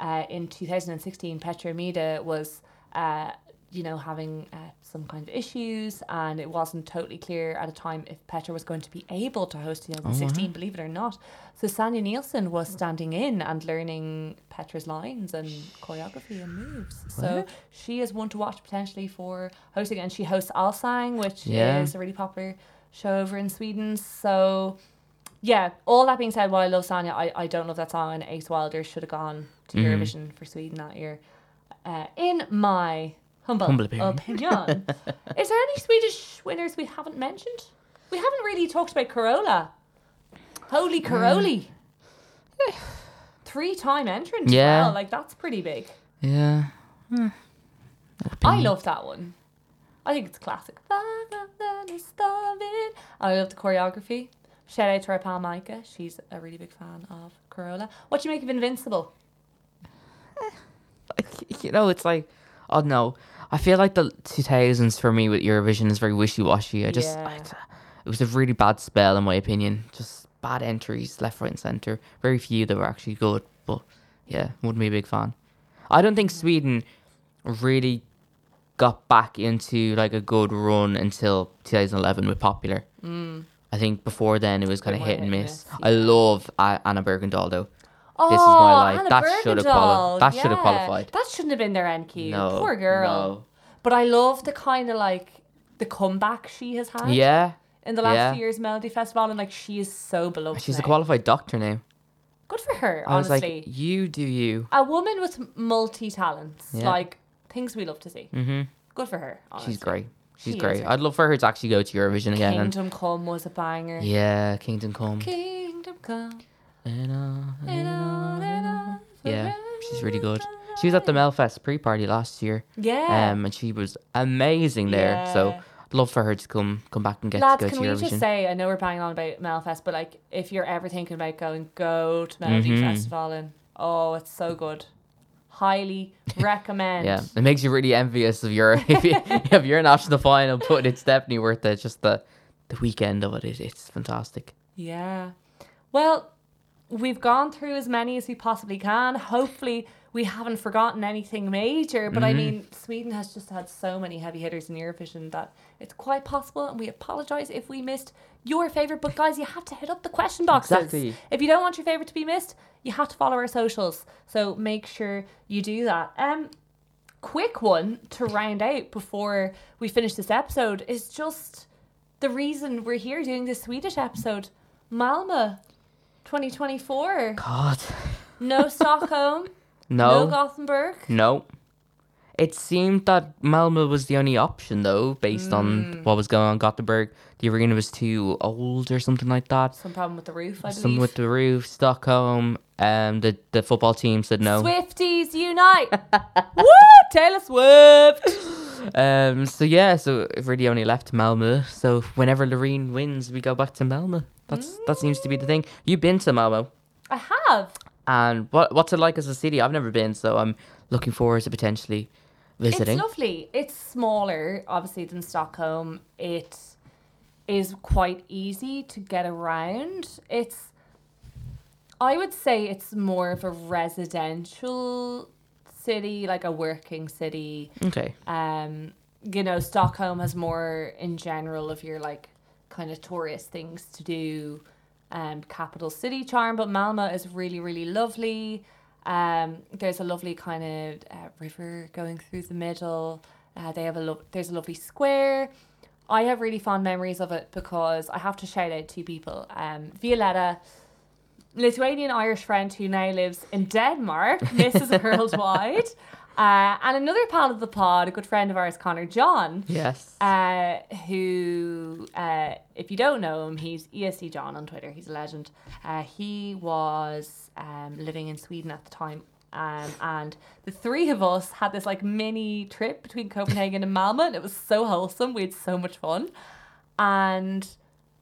uh, in two thousand sixteen, Petra Mida was... Uh, you know, having uh, some kind of issues, and it wasn't totally clear at the time if Petra was going to be able to host twenty sixteen, oh, wow. believe it or not. So Sandy Nielsen was standing in and learning Petra's lines and choreography and moves. What? So she is one to watch potentially for hosting, and she hosts Allsang, which yeah. is a really popular show over in Sweden. So yeah, all that being said, while I love Sanja, I, I don't love that song, and Ace Wilder should have gone to mm. Eurovision for Sweden that year. Uh, in my... Humble, Humble opinion. Is there any Swedish winners we haven't mentioned? We haven't really talked about Carola. Holy Caroli. Mm. Three-time entrant. Yeah. Well, like, that's pretty big. Yeah. Mm. I love that one. I think it's classic. I love the choreography. Shout out to our pal Micah. She's a really big fan of Carola. What do you make of Invincible? You know, it's like... I don't know. I feel like the two thousands for me with Eurovision is very wishy-washy. I just, yeah. I, it was a really bad spell in my opinion. Just bad entries, left, right and centre. Very few that were actually good. But yeah, wouldn't be a big fan. I don't think Sweden really got back into like a good run until twenty eleven with Popular. Mm. I think before then it was kind of hit and miss. Yeah. I love uh, Anna Bergendahl though. Oh, this is my life. Anna that Bergendahl. should have qualified. That yeah. should have qualified. That shouldn't have been their N Q. No, poor girl. No. But I love the kind of like the comeback she has had. Yeah. In the last yeah. few years, Melody Festival, and like she is so beloved. She's now. a qualified doctor now. Good for her. I honestly, was like, you do you. A woman with multi talents, yeah. like things we love to see. Mm-hmm. Good for her. Honestly. She's great. She's she great. Right. I'd love for her to actually go to Eurovision again. Kingdom Come was a banger. Yeah, Kingdom Come. Kingdom Come. And all, and all, and all yeah, she's really good. She was at the Melfest pre-party last year. Yeah. Um, and she was amazing there. Yeah. So I'd love for her to come come back and get Lads, to go to Eurovision. Lads, can we just say, I know we're banging on about Melfest, but like, if you're ever thinking about going, go to Melody mm-hmm. Festival, and oh, it's so good. Highly recommend. Yeah, it makes you really envious of your if, you, if you're not in the final, but it's definitely worth it. Just the, the weekend of it, it, it's fantastic. Yeah. Well... We've gone through as many as we possibly can. Hopefully, we haven't forgotten anything major. But mm-hmm. I mean, Sweden has just had so many heavy hitters in Eurovision that it's quite possible. And we apologise if we missed your favourite. But guys, you have to hit up the question boxes. Exactly. If you don't want your favourite to be missed, you have to follow our socials. So make sure you do that. Um, quick one to round out before we finish this episode is just the reason we're here doing this Swedish episode. Malmö. twenty twenty-four. God. No Stockholm. No. No Gothenburg. No. It seemed that Malmö was the only option, though, based mm. on what was going on in Gothenburg. The arena was too old or something like that. Some problem with the roof, I believe. Some with the roof. Stockholm. Um, the, the football team said no. Swifties unite. Woo! Taylor Swift. um. So, yeah, so it really only left Malmö. So whenever Loreen wins, we go back to Malmö. That's, that seems to be the thing. You've been to Malmö. I have. And what what's it like as a city? I've never been, so I'm looking forward to potentially visiting. It's lovely. It's smaller, obviously, than Stockholm. It is quite easy to get around. It's, I would say it's more of a residential city, like a working city. Okay. Um, you know, Stockholm has more in general of your, like, kind of tourist things to do, um, capital city charm, but Malmö is really, really lovely. Um, there's a lovely kind of uh, river going through the middle. Uh, they have a lo- there's a lovely square. I have really fond memories of it because I have to shout out two people. Um, Violetta, Lithuanian Irish friend who now lives in Denmark, Missus Worldwide. Uh, and another pal of the pod, a good friend of ours, Connor John. Yes. Uh, who, uh, if you don't know him, he's E S C John on Twitter. He's a legend. Uh, he was um, living in Sweden at the time. Um, and the three of us had this like mini trip between Copenhagen and Malmö. And it was so wholesome. We had so much fun. And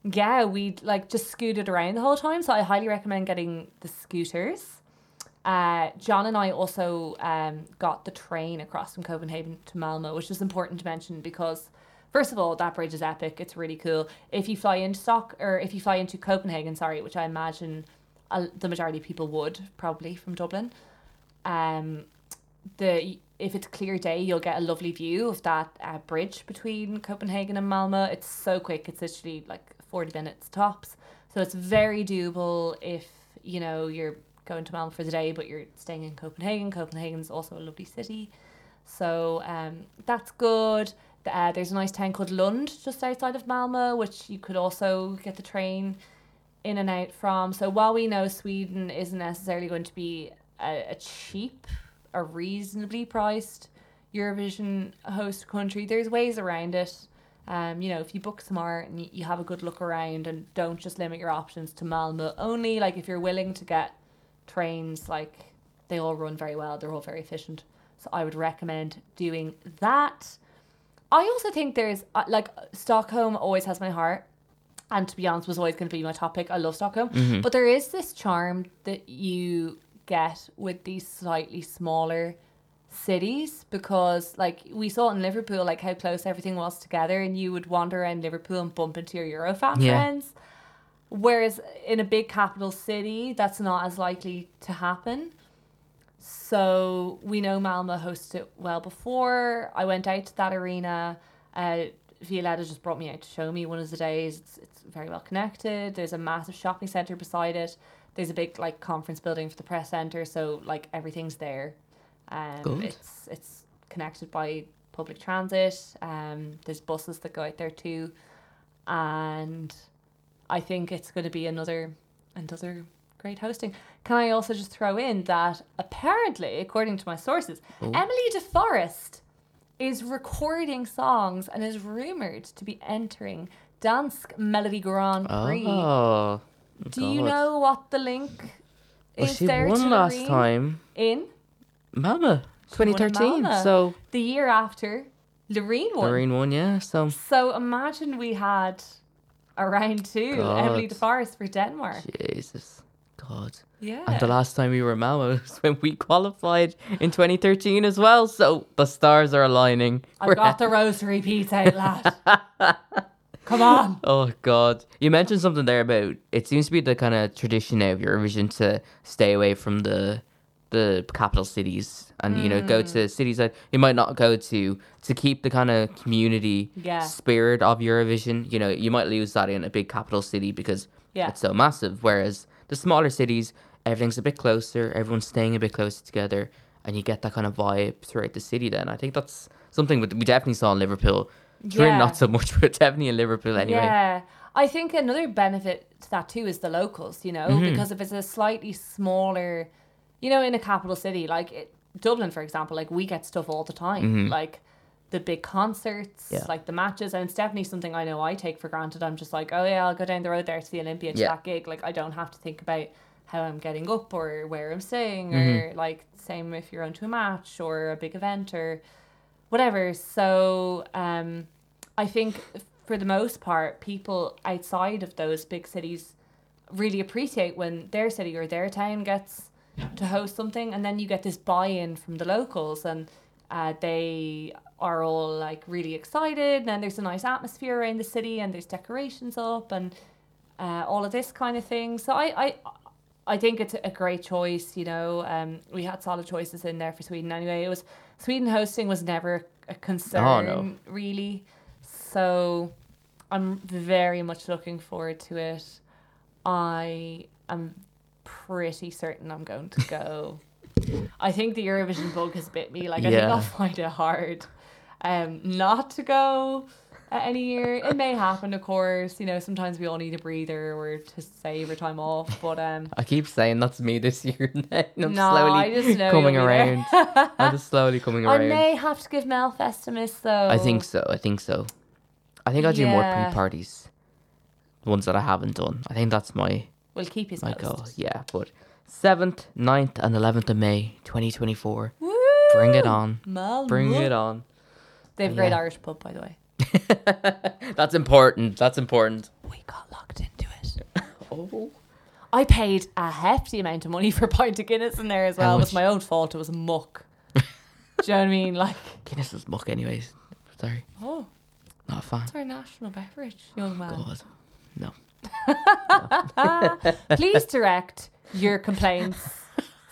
yeah, we like just scooted around the whole time. So I highly recommend getting the scooters. Uh, John and I also um, got the train across from Copenhagen to Malmö, which is important to mention because, first of all, that bridge is epic. It's really cool. If you fly into Stock or if you fly into Copenhagen, sorry, which I imagine uh, the majority of people would probably from Dublin, um, the if it's a clear day, you'll get a lovely view of that uh, bridge between Copenhagen and Malmö. It's so quick. It's literally like forty minutes tops. So it's very doable if, you know, you're going to Malmö for the day, but you're staying in Copenhagen. Copenhagen's also a lovely city. So um, that's good. Uh, there's a nice town called Lund just outside of Malmö, which you could also get the train in and out from. So while we know Sweden isn't necessarily going to be a, a cheap, a reasonably priced Eurovision host country, there's ways around it. Um, you know, if you book smart and you have a good look around and don't just limit your options to Malmö only, like if you're willing to get trains, like they all run very well, they're all very efficient. So I would recommend doing that. I also think there's, like, Stockholm always has my heart, and to be honest, was always going to be my top pick. I love Stockholm. Mm-hmm. But there is this charm that you get with these slightly smaller cities because, like, we saw in Liverpool, like, how close everything was together, and you would wander around Liverpool and bump into your Eurofan yeah. friends. Whereas in a big capital city, that's not as likely to happen. So we know Malmö hosted it well before. I went out to that arena. Uh, Violetta just brought me out to show me one of the days. It's, it's very well connected. There's a massive shopping centre beside it. There's a big like conference building for the press centre. So like everything's there. Um, Good. It's it's connected by public transit. Um, there's buses that go out there too. And I think it's going to be another another... great hosting. Can I also just throw in that apparently, according to my sources, Ooh. Emily de Forest is recording songs and is rumoured to be entering Dansk Melody Grand Prix. Oh, Do God. you know what the link well, is she there won to last Loreen time in? Malmö, twenty thirteen. Malmö, so the year after Loreen won. Loreen won, yeah. So, so imagine we had a round two, God. Emily de Forest for Denmark. Jesus. God. Yeah. And the last time we were in Malmö was when we qualified in twenty thirteen as well. So the stars are aligning. I've we're got at- the rosary piece out, lad. Come on. Oh, God. You mentioned something there about, it seems to be the kind of tradition now of Eurovision to stay away from the the capital cities and, mm. you know, go to cities that you might not go to to keep the kind of community yeah. spirit of Eurovision. You know, you might lose that in a big capital city because yeah. it's so massive. Whereas the smaller cities, everything's a bit closer, everyone's staying a bit closer together, and you get that kind of vibe throughout the city then. I think that's something we definitely saw in Liverpool. Yeah. Really not so much, but definitely in Liverpool anyway. Yeah, I think another benefit to that too is the locals, you know, mm-hmm. because if it's a slightly smaller, you know, in a capital city, like it, Dublin, for example, like we get stuff all the time, mm-hmm. like the big concerts, yeah. like the matches, and it's definitely something I know I take for granted. I'm just like, oh yeah, I'll go down the road there to the Olympia to yeah. that gig. Like I don't have to think about how I'm getting up or where I'm staying mm-hmm. or like same if you're on to a match or a big event or whatever. So um, I think for the most part, people outside of those big cities really appreciate when their city or their town gets to host something, and then you get this buy-in from the locals, and uh, they are all like really excited, and then there's a nice atmosphere around the city, and there's decorations up, and uh, all of this kind of thing. So I, I, I think it's a great choice. You know, um, we had solid choices in there for Sweden anyway. It was Sweden hosting was never a concern oh, no. really. So I'm very much looking forward to it. I am pretty certain I'm going to go. I think the Eurovision bug has bit me. Like I yeah. think I'll find it hard. Um, not to go at any year. It may happen, of course. You know, sometimes we all need a breather or to save our time off. But um, I keep saying that's me this year. Now. I'm nah, slowly I just know coming around. I'm just slowly coming around. I may have to give Melfest a miss, though. I think so. I think so. I think I'll do yeah. more pre-parties. The ones that I haven't done. I think that's my. We'll keep his my goal. Yeah, but seventh, ninth, and eleventh of May, twenty twenty-four. Woo! Bring it on. Malmö. Bring it on. They have a great yeah. Irish pub, by the way. That's important. That's important. We got lost. awful. I paid a hefty amount of money for a pint of Guinness in there as well. It was my own fault. It was muck. Do you know what I mean? Like Guinness is muck anyways. Sorry. Oh. Not a fan. It's our national beverage, young man. God. No. no. Please direct your complaints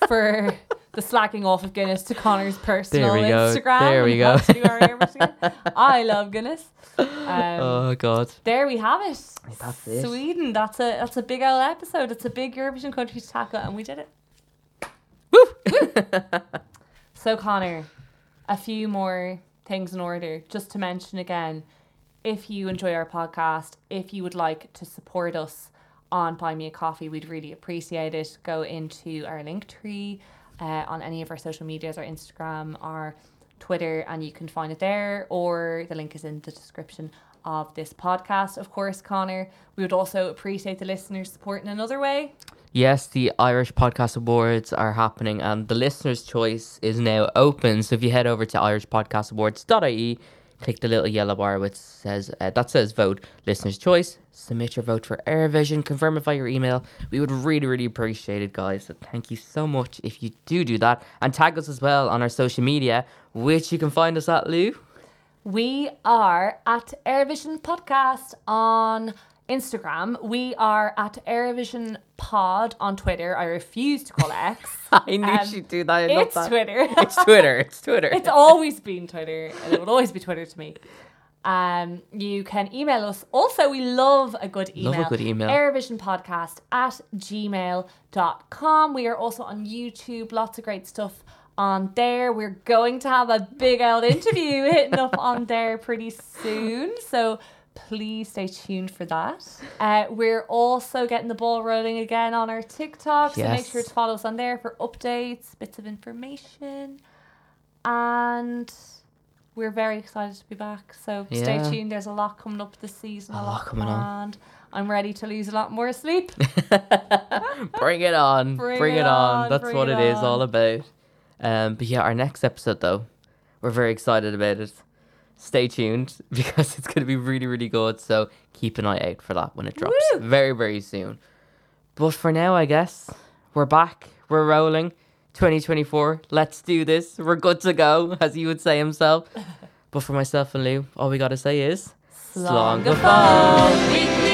for the slacking off of Guinness to Connor's personal there we Instagram. Go. There we go. I love Guinness. Um, oh God. There we have it. That's it. Sweden. That's a that's a big old episode. It's a big Eurovision country to tackle, and we did it. Woo! Woo! So Connor, a few more things in order, just to mention again. If you enjoy our podcast, if you would like to support us on Buy Me a Coffee, we'd really appreciate it. Go into our Linktree uh, on any of our social medias, our Instagram, our Twitter, and you can find it there, or the link is in the description of this podcast. Of course, Connor, we would also appreciate the listeners' support in another way. Yes, the Irish Podcast Awards are happening and the listener's choice is now open. So if you head over to Irish Podcast Awards dot I E, click the little yellow bar which says uh, that says vote, listener's choice. Submit your vote for Éirevision. Confirm it via your email. We would really, really appreciate it, guys. So thank you so much if you do do that. And tag us as well on our social media, which you can find us at, Lou. We are at Éirevision Podcast on Instagram. We are at Éirevision Pod on Twitter. I refuse to call X. I knew um, she'd do that. I love it's that. Twitter. It's Twitter. It's Twitter. It's always been Twitter, and it will always be Twitter to me. Um, you can email us. Also, we love a good email. Love a good email. Éirevision podcast at gmail dot com. We are also on YouTube. Lots of great stuff on there. We're going to have a big old interview hitting up on there pretty soon. So please stay tuned for that. Uh, we're also getting the ball rolling again on our TikTok, so yes. Make sure to follow us on there for updates, bits of information, and we're very excited to be back. So yeah. Stay tuned. There's a lot coming up this season. A, a lot coming on. I'm ready to lose a lot more sleep. Bring it on. Bring, Bring it on. on. That's Bring what it, it is all about. Um, but yeah, our next episode though, we're very excited about it. Stay tuned because it's going to be really, really good. So keep an eye out for that when it drops. Woo! Very, very soon. But for now, I guess we're back. We're rolling. twenty twenty-four. Let's do this. We're good to go, as he would say himself. But for myself and Lou, all we got to say is... Slán go fóill.